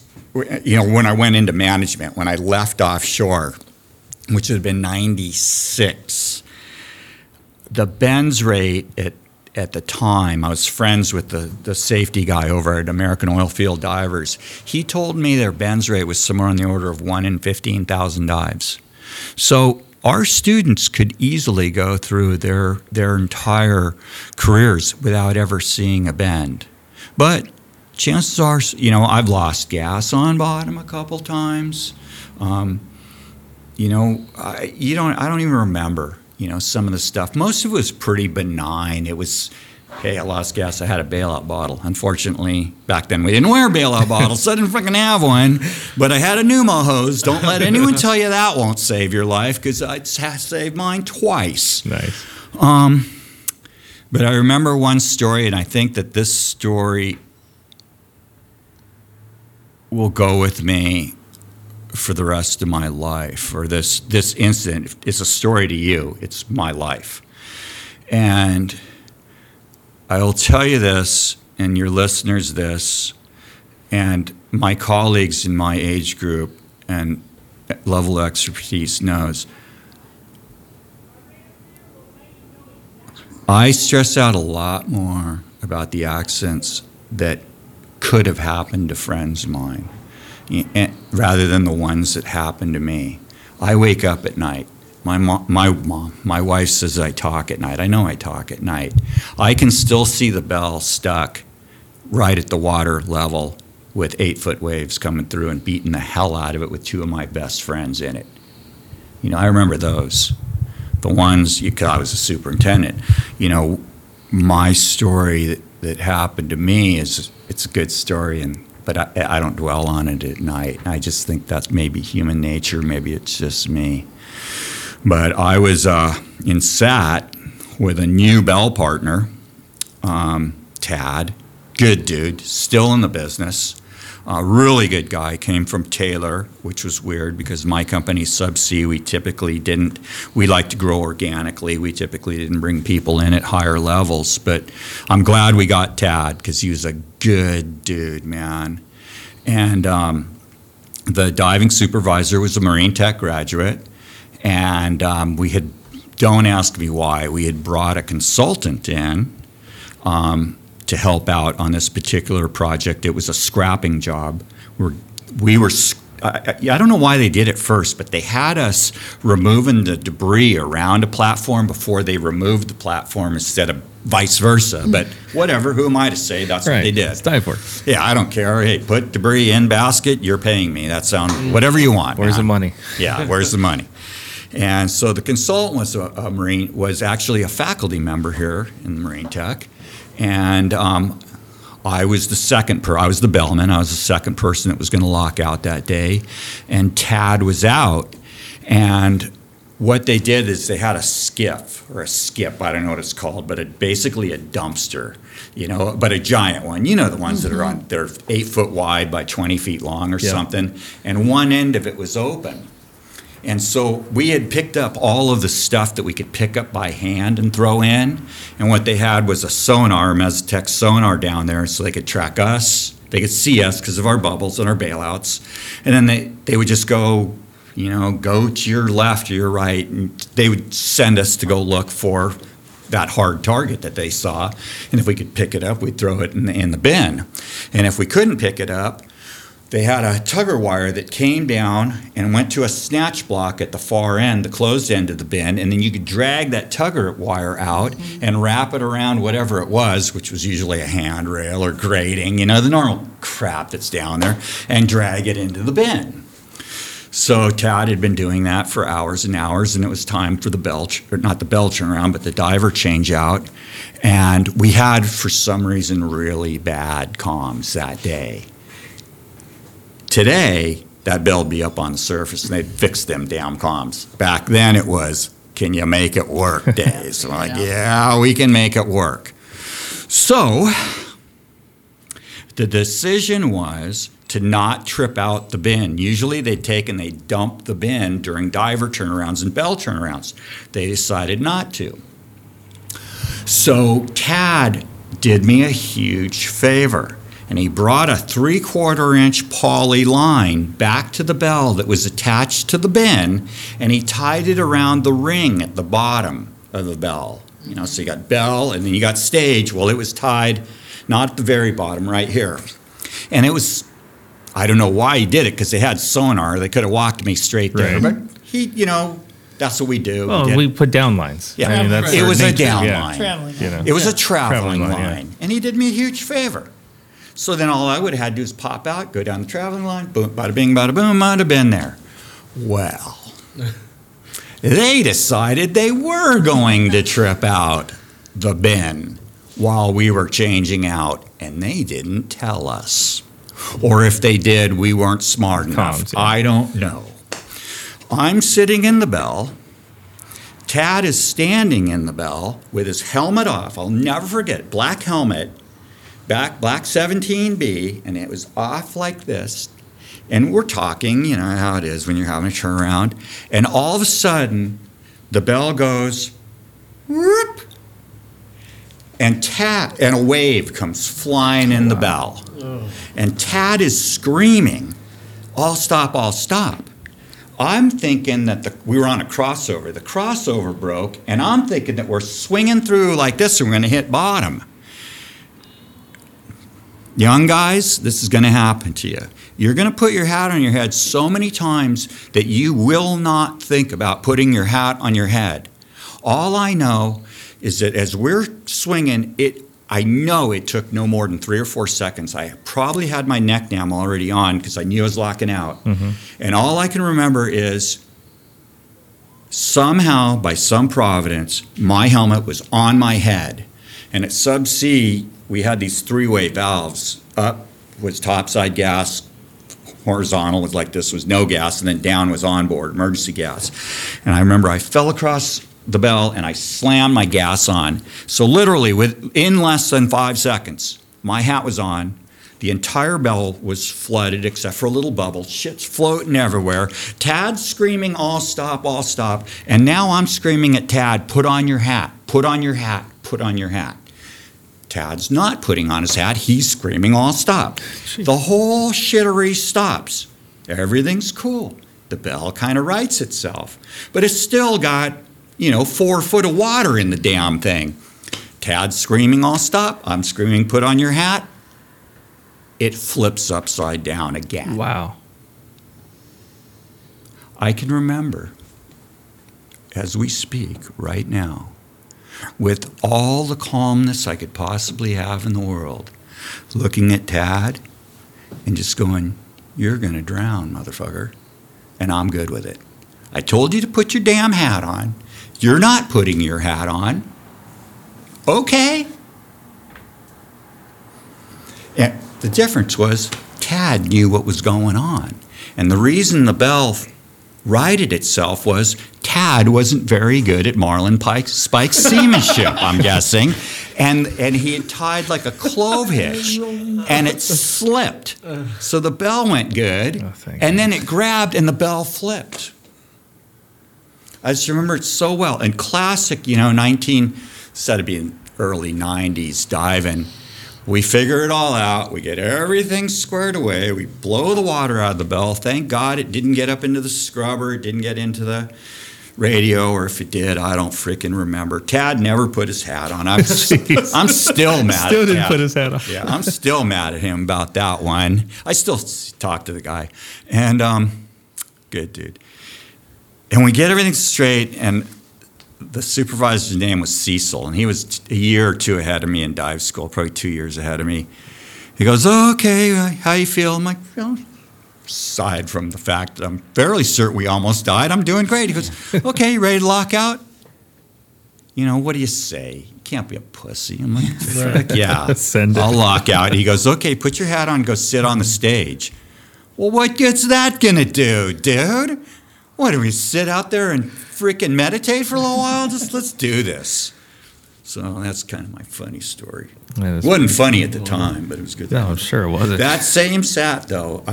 you know, when I went into management, when I left offshore, which had been 96, the bends rate at the time, I was friends with the safety guy over at American Oilfield Divers. He told me their bends rate was somewhere on the order of 1 in 15,000 dives. So our students could easily go through their entire careers without ever seeing a bend. But chances are, you know, I've lost gas on bottom a couple times. You know, I don't even remember, you know, some of the stuff. Most of it was pretty benign. It was, hey, I lost gas. I had a bailout bottle. Unfortunately, back then we didn't wear bailout bottles, so I didn't freaking have one. But I had a pneumo hose. Don't let anyone tell you that won't save your life, because I saved mine twice. Nice. But I remember one story, and I think that this story will go with me for the rest of my life, or this incident. It's a story to you. It's my life. And I'll tell you this, and your listeners this, and my colleagues in my age group and level of expertise knows. I stress out a lot more about the accidents that could have happened to friends of mine rather than the ones that happened to me. I wake up at night My wife says I talk at night. I know I talk at night. I can still see the bell stuck right at the water level with 8-foot waves coming through and beating the hell out of it with two of my best friends in it. You know, I remember those. The ones, because I was a superintendent. You know, my story that happened to me is, it's a good story, but I don't dwell on it at night. I just think that's maybe human nature. Maybe it's just me. But I was in SAT with a new bell partner, Tad, good dude, still in the business, really good guy, came from Taylor, which was weird because my company, Subsea, we like to grow organically. We typically didn't bring people in at higher levels, but I'm glad we got Tad because he was a good dude, man. And the diving supervisor was a Marine Tech graduate. And we had, don't ask me why, we had brought a consultant in to help out on this particular project. It was a scrapping job. I don't know why they did it first, but they had us removing the debris around a platform before they removed the platform instead of vice versa. But whatever, who am I to say? That's right. What they did. It's dive work. Yeah, I don't care. Hey, put debris in basket, you're paying me. That sounds, whatever you want. Where's the money? Yeah, where's the money? And so the consultant was a Marine, was actually a faculty member here in Marine Tech, and I was the second. I was the bellman. I was the second person that was going to lock out that day, and Tad was out. And what they did is they had a skiff or a skip. I don't know what it's called, but basically a dumpster, you know, but a giant one. You know, the ones that are on, they're 8 foot wide by 20 feet long or something. And one end of it was open. And so we had picked up all of the stuff that we could pick up by hand and throw in. And what they had was a sonar, Meztec sonar down there, so they could track us. They could see us because of our bubbles and our bailouts. And then they would just go, you know, go to your left or your right. And they would send us to go look for that hard target that they saw. And if we could pick it up, we'd throw it in the bin. And if we couldn't pick it up, they had a tugger wire that came down and went to a snatch block at the far end, the closed end of the bin, and then you could drag that tugger wire out and wrap it around whatever it was, which was usually a handrail or grating, you know, the normal crap that's down there, and drag it into the bin. So Tad had been doing that for hours and hours, and it was time for the belch, or not the belch around, but the diver change out. And we had, for some reason, really bad comms that day. Today, that bell would be up on the surface, and they'd fix them damn comms. Back then, it was, can you make it work days? I'm like, yeah, we can make it work. So the decision was to not trip out the bin. Usually, they'd take and they'd dump the bin during diver turnarounds and bell turnarounds. They decided not to. So Tad did me a huge favor. And he brought a 3/4-inch poly line back to the bell that was attached to the bin, and he tied it around the ring at the bottom of the bell. You know, so you got bell, and then you got stage. Well, it was tied not at the very bottom, right here. And it was, I don't know why he did it, because they had sonar. They could have walked me straight there. Right. But he, you know, that's what we do. Well, we put down lines. Yeah, I mean, that's it was a down line. You know. It was a traveling line. Yeah. And he did me a huge favor. So then all I would have had to do is pop out, go down the traveling line, boom, bada bing, bada boom, I'd have been there. Well, they decided they were going to trip out the bin while we were changing out, and they didn't tell us. Or if they did, we weren't smart enough. I don't know. I'm sitting in the bell. Tad is standing in the bell with his helmet off. I'll never forget it, black helmet. Black 17B, and it was off like this. And we're talking, you know how it is when you're having a turnaround. And all of a sudden, the bell goes, whoop, and a wave comes flying in the bell. Oh. And Tad is screaming, "All stop, all stop." I'm thinking that we were on a crossover. The crossover broke, and I'm thinking that we're swinging through like this and we're going to hit bottom. Young guys, this is going to happen to you. You're going to put your hat on your head so many times that you will not think about putting your hat on your head. All I know is that as we're swinging, I know it took no more than 3 or 4 seconds. I probably had my neck down already on because I knew I was locking out. Mm-hmm. And all I can remember is somehow, by some providence, my helmet was on my head. And at Subsea, we had these three-way valves. Up was topside gas. Horizontal was like this was no gas, and then down was onboard emergency gas. And I remember I fell across the bell and I slammed my gas on. So literally within less than 5 seconds, my hat was on. The entire bell was flooded except for a little bubble. Shit's floating everywhere. Tad's screaming, all stop, all stop. And now I'm screaming at Tad, put on your hat, put on your hat, put on your hat. Tad's not putting on his hat. He's screaming, all stop. Jeez. The whole shittery stops. Everything's cool. The bell kind of rights itself. But it's still got, 4 foot of water in the damn thing. Tad's screaming, all stop. I'm screaming, put on your hat. It flips upside down again. Wow. I can remember, as we speak right now, with all the calmness I could possibly have in the world, looking at Tad and just going, you're going to drown, motherfucker, and I'm good with it. I told you to put your damn hat on. You're not putting your hat on. Okay. And the difference was Tad knew what was going on. And the reason the bell righted itself was Tad wasn't very good at Marlin Spike's seamanship, I'm guessing, and he had tied like a clove hitch, and it slipped. So the bell went good, and then it grabbed, and the bell flipped. I just remember it so well. And classic, said it'd be in early 90s diving, we figure it all out. We get everything squared away. We blow the water out of the bell. Thank God it didn't get up into the scrubber. It didn't get into the radio, or if it did, I don't freaking remember. Tad never put his hat on. I'm still mad at him. Still didn't put his hat on. Yeah, I'm still mad at him about that one. I still talk to the guy. And good dude. And we get everything straight, and the supervisor's name was Cecil, and he was a year or two ahead of me in dive school, probably 2 years ahead of me. He goes, okay, how you feel? I'm like, aside from the fact that I'm fairly certain we almost died, I'm doing great. He goes, okay, you ready to lock out? What do you say? You can't be a pussy. I'm like, fuck yeah, I'll lock out. He goes, okay, put your hat on, go sit on the stage. Well, what good's that going to do, dude? What, do we sit out there and freaking meditate for a little while? Just let's do this. So that's kind of my funny story. Yeah, wasn't funny at the time, but it was good. No, I'm sure it wasn't. That same sat, though,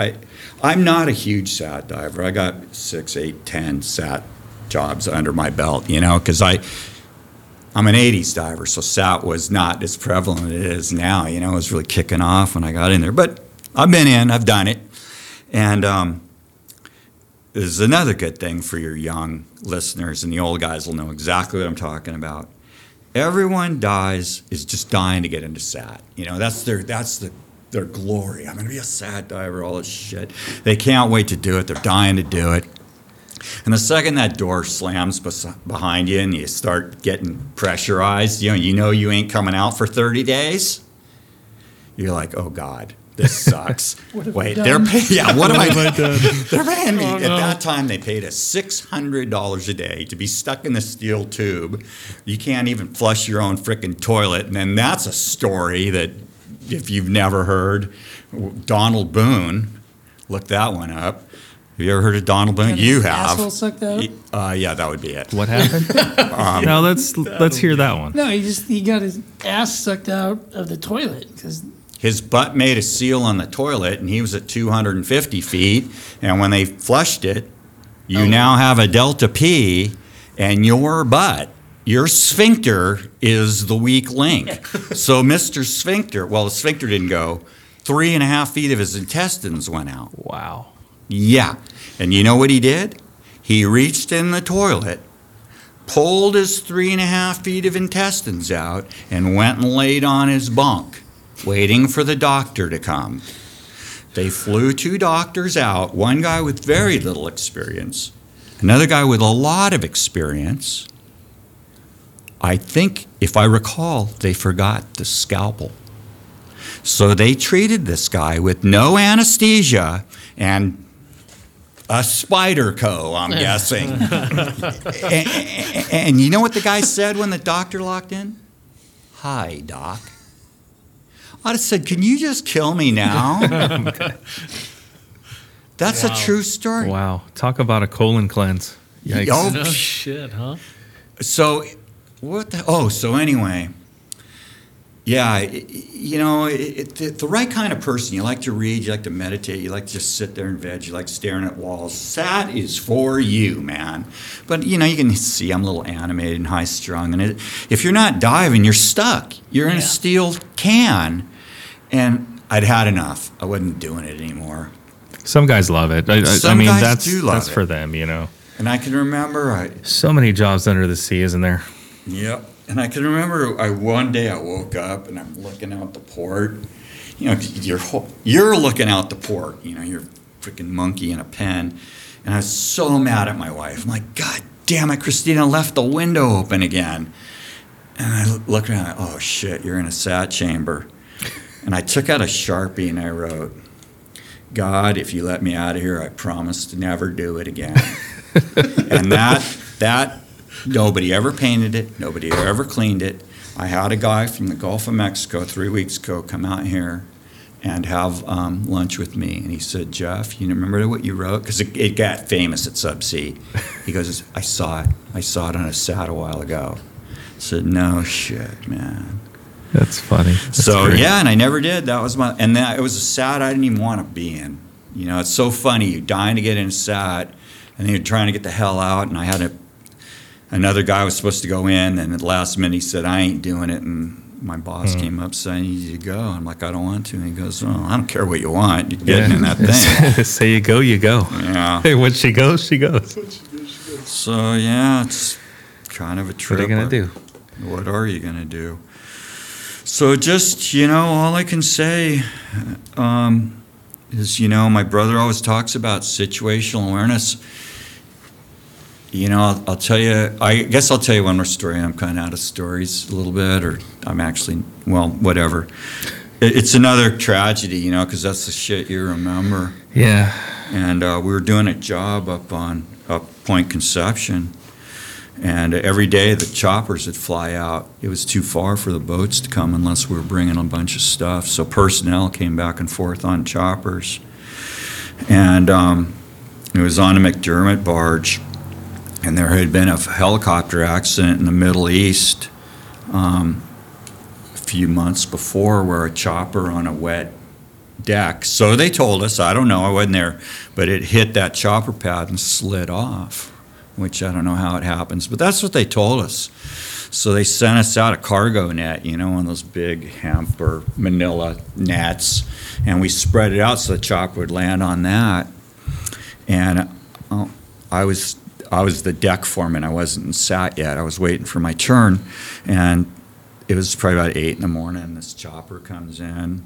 I'm not a huge sat diver. I got 6, 8, 10 sat jobs under my belt, because I'm an 80s diver, so sat was not as prevalent as it is now. It was really kicking off when I got in there. But I've been in. I've done it. And this is another good thing for your young listeners, and the old guys will know exactly what I'm talking about. Everyone is just dying to get into SAT. That's their glory. I'm going to be a SAT diver, all this shit. They can't wait to do it. They're dying to do it. And the second that door slams behind you and you start getting pressurized, you ain't coming out for 30 days, you're like, oh, God. This sucks. Wait, they're paying. Yeah, what have I done? They're paying me. Oh, no. At that time, they paid us $600 a day to be stuck in the steel tube. You can't even flush your own frickin' toilet. And then that's a story that, if you've never heard, Donald Boone, look that one up. Have you ever heard of Donald Boone? You have. Asshole sucked out? Yeah, that would be it. What happened? No, let's hear that one. No, he got his ass sucked out of the toilet because. His butt made a seal on the toilet, and he was at 250 feet. And when they flushed it, now have a delta P, and your butt, your sphincter is the weak link. So Mr. Sphincter, the sphincter didn't go. 3.5 feet of his intestines went out. Wow. Yeah. And you know what he did? He reached in the toilet, pulled his 3.5 feet of intestines out, and went and laid on his bunk, waiting for the doctor to come. They flew two doctors out, one guy with very little experience, another guy with a lot of experience. I think, if I recall, they forgot the scalpel. So they treated this guy with no anesthesia and a spider co, I'm guessing. And you know what the guy said when the doctor locked in? "Hi, doc." I just said, "Can you just kill me now?" That's a true story. Wow. Talk about a colon cleanse. Yikes. Oh, no shit, huh? So, what the... Oh, so anyway... Yeah, you know, the right kind of person. You like to read, you like to meditate, you like to just sit there and veg, you like staring at walls. That is for you, man. But, you know, you can see I'm a little animated and high-strung. And if you're not diving, you're stuck. You're in a steel can. And I'd had enough. I wasn't doing it anymore. Some guys love it. I mean, that's for them, you know. And I can remember. So many jobs under the sea, isn't there? Yep. And I can remember one day I woke up and I'm looking out the port. You know, you're looking out the port. You know, you're a freaking monkey in a pen. And I was so mad at my wife. I'm like, "God damn it, Christina left the window open again." And I look around, "Oh, shit, you're in a sat chamber." And I took out a Sharpie and I wrote, "God, if you let me out of here, I promise to never do it again." And that... Nobody ever painted it. Nobody ever cleaned it. I had a guy from the Gulf of Mexico 3 weeks ago come out here and have lunch with me. And he said, "Geoff, you remember what you wrote?" Because it got famous at Subsea. He goes, "I saw it. I saw it on a sat a while ago." I said, "No shit, man." That's funny. That's great. Yeah, and I never did. That was my... And then it was a sat I didn't even want to be in. You know, it's so funny. You're dying to get in a sat, and then you're trying to get the hell out, and I had a... Another guy was supposed to go in, and at the last minute he said, "I ain't doing it." And my boss came up saying, "I need you to go." I'm like, "I don't want to." And he goes, "Oh, I don't care what you want. You're getting in that thing." So you go, you go. Yeah. Hey, when she goes, she goes. So, yeah, it's kind of a trip. What are you going to do? What are you going to do? So just, you know, all I can say is, you know, my brother always talks about situational awareness. You know, I'll tell you, I guess I'll tell you one more story. I'm kind of out of stories a little bit, or I'm actually, well, whatever. It's another tragedy, you know, because that's the shit you remember. Yeah. And we were doing a job up Point Conception, and every day the choppers would fly out. It was too far for the boats to come unless we were bringing a bunch of stuff. So personnel came back and forth on choppers. And it was on a McDermott barge. And there had been a helicopter accident in the Middle East a few months before, where a chopper on a wet deck, so they told us, I don't know, I wasn't there, but it hit that chopper pad and slid off, which I don't know how it happens, but that's what they told us. So they sent us out a cargo net, you know, one of those big hemp or manila nets, and we spread it out so the chopper would land on that. And I was the deck foreman. I wasn't sat yet. I was waiting for my turn. And it was probably about 8 in the morning. This chopper comes in.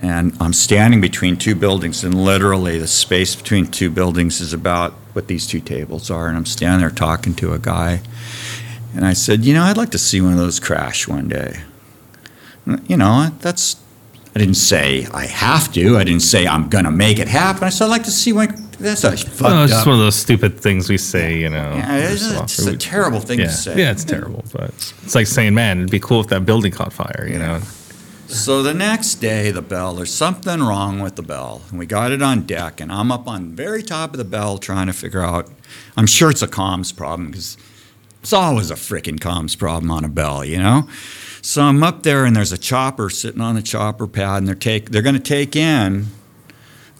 And I'm standing between two buildings. And literally the space between two buildings is about what these two tables are. And I'm standing there talking to a guy. And I said, "You know, I'd like to see one of those crash one day." You know, that's... I didn't say I have to. I didn't say I'm going to make it happen. I said, "I'd like to see one..." That's a fucked up. It's just one of those stupid things we say, you know. Yeah, it's a terrible thing to say. Yeah, it's terrible. But it's like saying, "Man, it'd be cool if that building caught fire," you know. So the next day, the bell, there's something wrong with the bell. And we got it on deck, and I'm up on the very top of the bell trying to figure out. I'm sure it's a comms problem, because it's always a freaking comms problem on a bell, you know. So I'm up there, and there's a chopper sitting on the chopper pad, and they're going to take in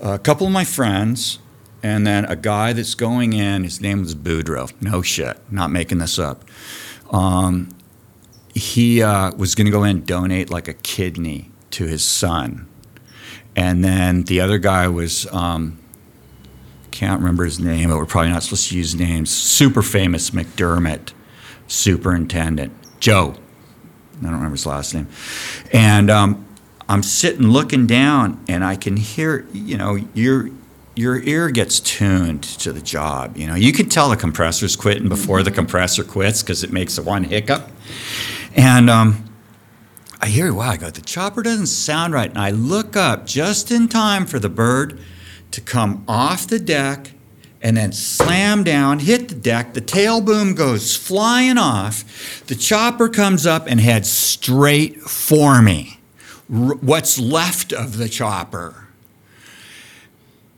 a couple of my friends. And then a guy that's going in, his name was Boudreaux. No shit, not making this up. He was going to go in and donate like a kidney to his son. And then the other guy was, can't remember his name, but we're probably not supposed to use names, super famous McDermott superintendent, Joe. I don't remember his last name. And I'm sitting looking down, and I can hear, you know, your ear gets tuned to the job. You know, you can tell the compressor's quitting before the compressor quits because it makes the one hiccup. And I hear, wow, I go, the chopper doesn't sound right. And I look up just in time for the bird to come off the deck and then slam down, hit the deck. The tail boom goes flying off. The chopper comes up and heads straight for me, what's left of the chopper.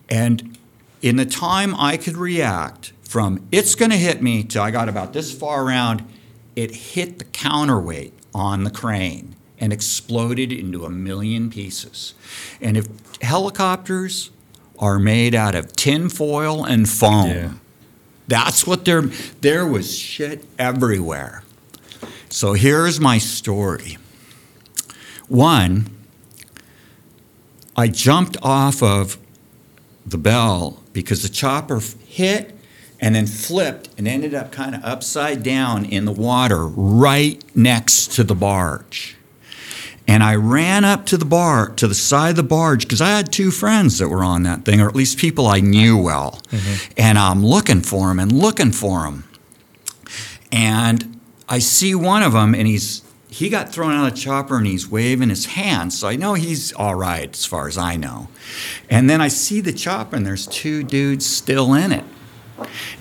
And in the time I could react from it's going to hit me to I got about this far around, it hit the counterweight on the crane and exploded into a million pieces. And if helicopters are made out of tin foil and foam, yeah, that's what they're, there was shit everywhere. So here's my story. One, I jumped off of the bell because the chopper hit and then flipped and ended up kind of upside down in the water right next to the barge. And I ran up to the bar, to the side of the barge, because I had two friends that were on that thing, or at least people I knew well. Mm-hmm. And I'm looking for them and looking for them. And I see one of them, and he got thrown out of the chopper and he's waving his hand, so I know he's all right as far as I know. And then I see the chopper and there's two dudes still in it.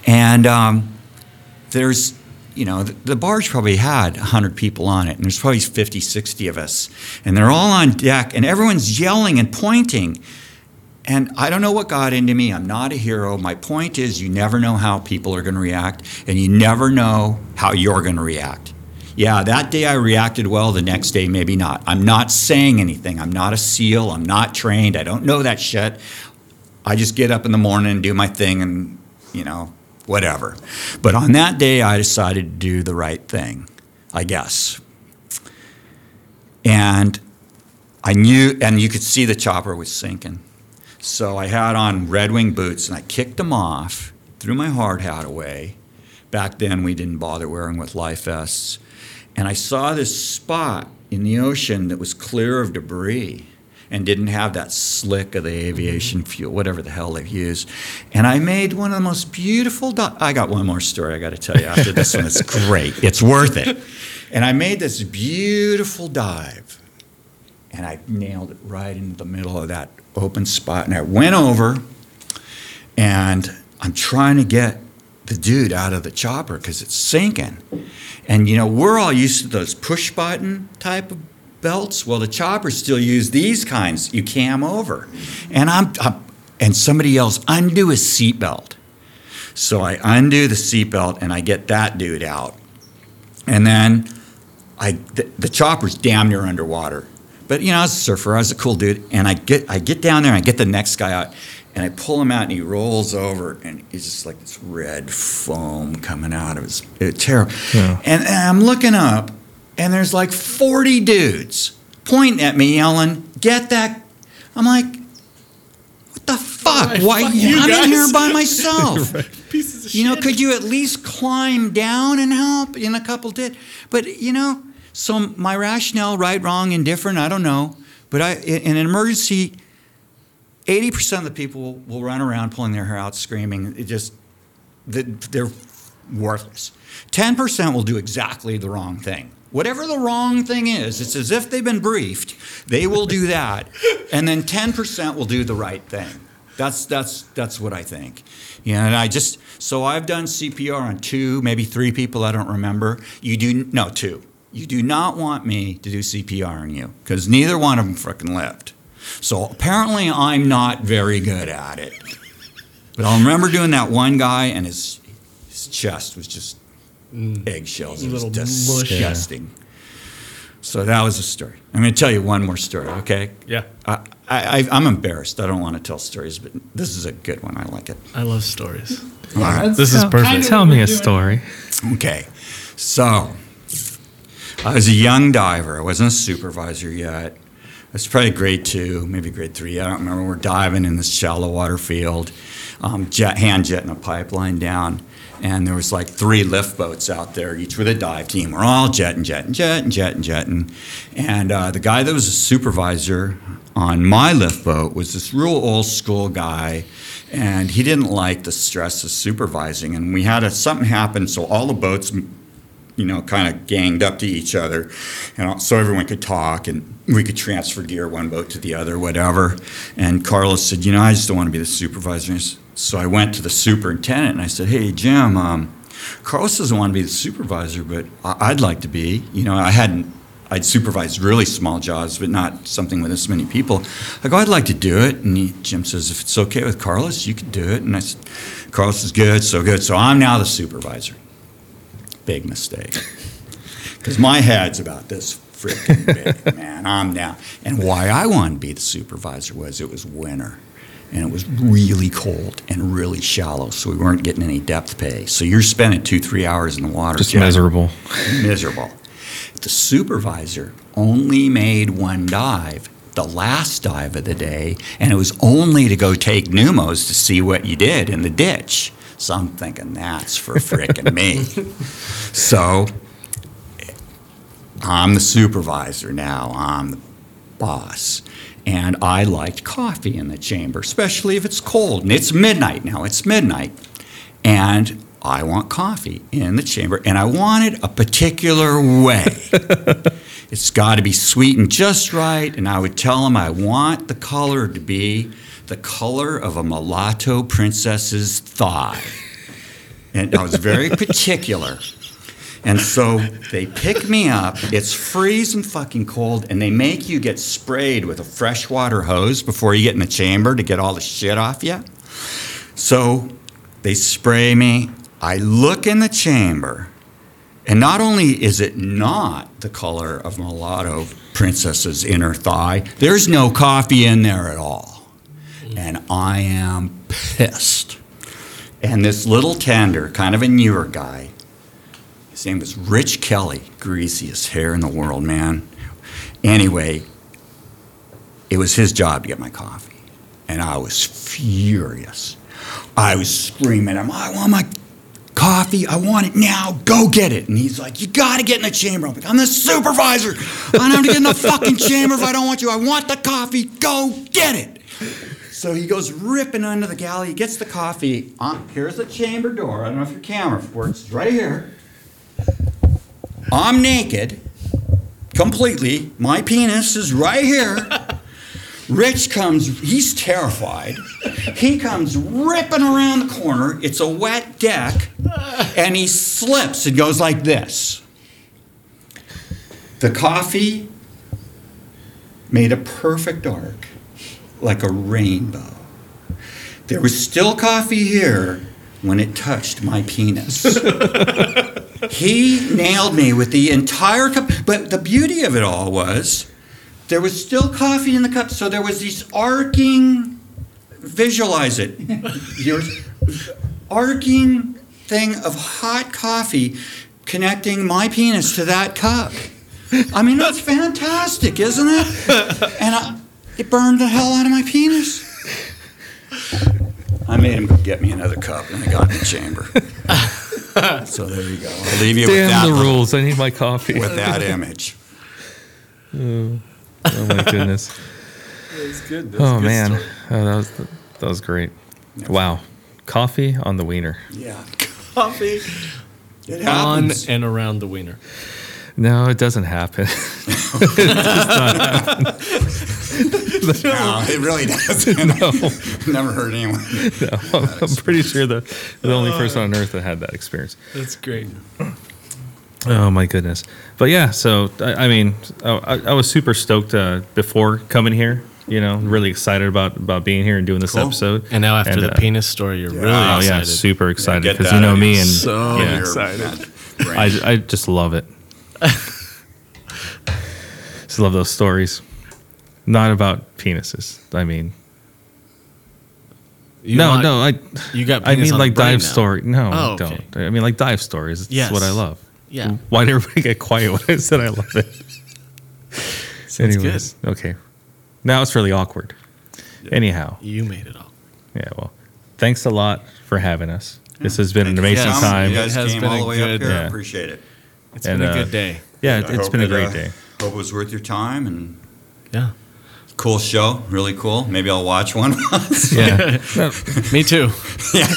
And there's, you know, the barge probably had 100 people on it, and there's probably 50, 60 of us. And they're all on deck and everyone's yelling and pointing. And I don't know what got into me. I'm not a hero. My point is you never know how people are going to react, and you never know how you're going to react. Yeah, that day I reacted well, the next day maybe not. I'm not saying anything. I'm not a SEAL. I'm not trained. I don't know that shit. I just get up in the morning and do my thing and, you know, whatever. But on that day, I decided to do the right thing, I guess. And I knew, and you could see the chopper was sinking. So I had on Red Wing boots, and I kicked them off, threw my hard hat away. Back then, we didn't bother wearing with life vests. And I saw this spot in the ocean that was clear of debris and didn't have that slick of the aviation fuel, whatever the hell they used. And I made one of the most beautiful I got one more story I got to tell you after this one. It's great. It's worth it. And I made this beautiful dive. And I nailed it right into the middle of that open spot. And I went over, and I'm trying to get the dude out of the chopper because it's sinking. And, you know, we're all used to those push-button type of belts. Well, the choppers still use these kinds. You cam over. And and somebody yells, undo his seatbelt. So I undo the seatbelt, and I get that dude out. And then the chopper's damn near underwater. But, you know, I was a surfer. I was a cool dude. And I get down there, and I get the next guy out. And I pull him out, and he rolls over, and he's just like this red foam coming out of his. It's terrible. Yeah. And I'm looking up, and there's like 40 dudes pointing at me, yelling, "Get that!" I'm like, "What the fuck? Why I'm in here by myself?" Right. Pieces of shit. Could you at least climb down and help? And a couple did, but so my rationale, right, wrong, indifferent, I don't know. But in an emergency, 80% of the people will run around pulling their hair out, screaming. It just, they're worthless. 10% will do exactly the wrong thing. Whatever the wrong thing is, it's as if they've been briefed. They will do that, and then 10% will do the right thing. That's what I think. And so I've done CPR on 2, maybe 3 people. I don't remember. Two. You do not want me to do CPR on you because neither one of them frickin' lived. So apparently I'm not very good at it. But I remember doing that one guy, and his chest was just eggshells. It was disgusting. Yeah. So that was a story. I'm going to tell you one more story, okay? Yeah. I'm embarrassed. I don't want to tell stories, but this is a good one. I like it. I love stories. All right. This is perfect. Tell me a story. Okay. So I was a young diver. I wasn't a supervisor yet. It's probably grade 2, maybe grade 3. I don't remember. We're diving in this shallow water field, hand jetting a pipeline down. And there was like 3 lift boats out there, each with a dive team. We're all jetting. And the guy that was a supervisor on my lift boat was this real old school guy, and he didn't like the stress of supervising. And we had something happen, so all the boats, you know, kind of ganged up to each other, and so everyone could talk and we could transfer gear one boat to the other, whatever. And Carlos said, you know, I just don't want to be the supervisor. So I went to the superintendent and I said, hey, Jim, Carlos doesn't want to be the supervisor, but I'd like to be. You know, I'd supervised really small jobs, but not something with this many people. I go, I'd like to do it. And Jim says, if it's okay with Carlos, you can do it. And I said, Carlos is good. So I'm now the supervisor. Big mistake, because my head's about this freaking big, man. I'm down. And why I wanted to be the supervisor was it was winter, and it was really cold and really shallow, so we weren't getting any depth pay. So you're spending 2-3 hours in the water. Just miserable. The supervisor only made one dive, the last dive of the day, and it was only to go take pneumos to see what you did in the ditch. So I'm thinking, that's for frickin' me. So I'm the supervisor now. I'm the boss. And I liked coffee in the chamber, especially if it's cold. And it's midnight now. It's midnight. And I want coffee in the chamber. And I want it a particular way. It's got to be sweetened just right. And I would tell them I want the color to be the color of a mulatto princess's thigh. And I was very particular. And so they pick me up. It's freezing fucking cold, and they make you get sprayed with a freshwater hose before you get in the chamber to get all the shit off you. So they spray me. I look in the chamber, and not only is it not the color of mulatto princess's inner thigh, there's no coffee in there at all. And I am pissed. And this little tender, kind of a newer guy, his name was Rich Kelly, greasiest hair in the world, man. Anyway, it was his job to get my coffee. And I was furious. I was screaming at him, I want my coffee. I want it now. Go get it. And he's like, you got to get in the chamber. I'm like, I'm the supervisor. I don't have to get in the fucking chamber if I don't want you. I want the coffee. Go get it. So he goes ripping under the galley. He gets the coffee. Here's the chamber door. I don't know if your camera works. It's right here. I'm naked, completely. My penis is right here. Rich comes. He's terrified. He comes ripping around the corner. It's a wet deck. And he slips and goes like this. The coffee made a perfect arc. Like a rainbow. There was still coffee here when it touched my penis. He nailed me with the entire cup, but the beauty of it all was there was still coffee in the cup, so there was these arcing, visualize it, arcing thing of hot coffee connecting my penis to that cup. I mean, that's fantastic, isn't it? And it burned the hell out of my penis. I made him get me another cup, and I got in the chamber. So there you go. I'll leave you with that. Damn the rules. I need my coffee. With that image. Oh, my goodness. That was good. That was a good man. That was great. Wow. Coffee on the wiener. Yeah. Coffee on and around the wiener. No, it doesn't happen. It does not happen. No, it really doesn't. No. Never heard anyone. No, I'm pretty sure the only person on earth that had that experience. That's great. Oh, my goodness. But, yeah, so, I was super stoked before coming here. You know, really excited about being here and doing this episode. And now after the penis story, you're really excited. Oh, yeah, super excited. Because, me. And so excited. I just love it. Just love those stories. Not about penises. I mean, you got. Penis I mean, on like the dive now. Story. No, I don't. Okay. I mean, like dive stories. It's what I love. Yeah. Why did everybody get quiet when I said I love it? Anyways, good. Okay. Now it's really awkward. Yeah. Anyhow, you made it awkward. Yeah. Well, thanks a lot for having us. This has been an amazing time. You guys came all the way up here. I appreciate it. It's been a good day. Yeah, it's been a great day. Hope it was worth your time. And yeah. Cool show, really cool. Maybe I'll watch one. Yeah, me too. Yeah.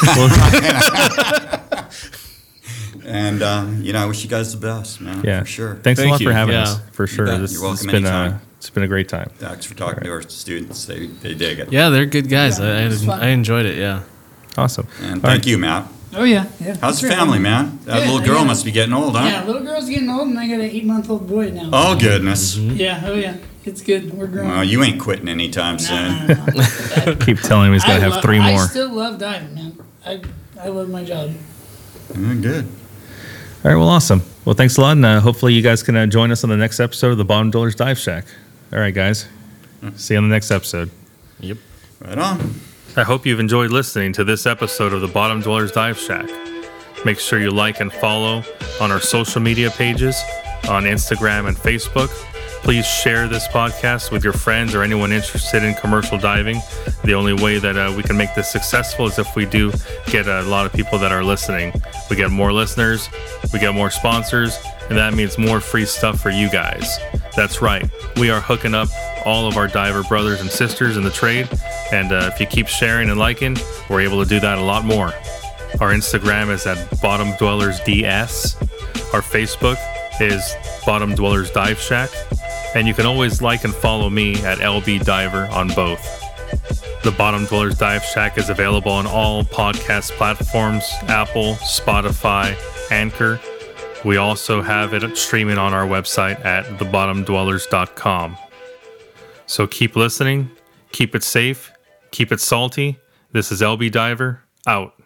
And I wish you guys the best, man. Yeah, for sure. Thanks a lot for having us. For sure, you're welcome anytime. It's been a great time. Thanks for talking to our students. They dig it. Yeah, they're good guys. Yeah, I enjoyed it. Yeah, awesome. And thank you, Matt. Oh yeah. How's the family, man? That little girl must be getting old, huh? Yeah, little girl's getting old, and I got an 8-month-old boy now. Oh goodness. Mm-hmm. Yeah. Oh yeah. It's good. We're growing. Well, you ain't quitting anytime soon. No. Keep telling him he's going to have 3 more. I still love diving, man. I love my job. Good. All right. Well, awesome. Well, thanks a lot. And hopefully you guys can join us on the next episode of the Bottom Dwellers Dive Shack. All right, guys. See you on the next episode. Yep. Right on. I hope you've enjoyed listening to this episode of the Bottom Dwellers Dive Shack. Make sure you like and follow on our social media pages on Instagram and Facebook. Please share this podcast with your friends or anyone interested in commercial diving. The only way that we can make this successful is if we do get a lot of people that are listening. We get more listeners, we get more sponsors, and that means more free stuff for you guys. That's right. We are hooking up all of our diver brothers and sisters in the trade. And if you keep sharing and liking, we're able to do that a lot more. Our Instagram is at Bottom Dwellers DS. Our Facebook is Bottom Dwellers Dive Shack. And you can always like and follow me at L.B. Diver on both. The Bottom Dwellers Dive Shack is available on all podcast platforms, Apple, Spotify, Anchor. We also have it streaming on our website at thebottomdwellers.com. So keep listening, keep it safe, keep it salty. This is L.B. Diver, out.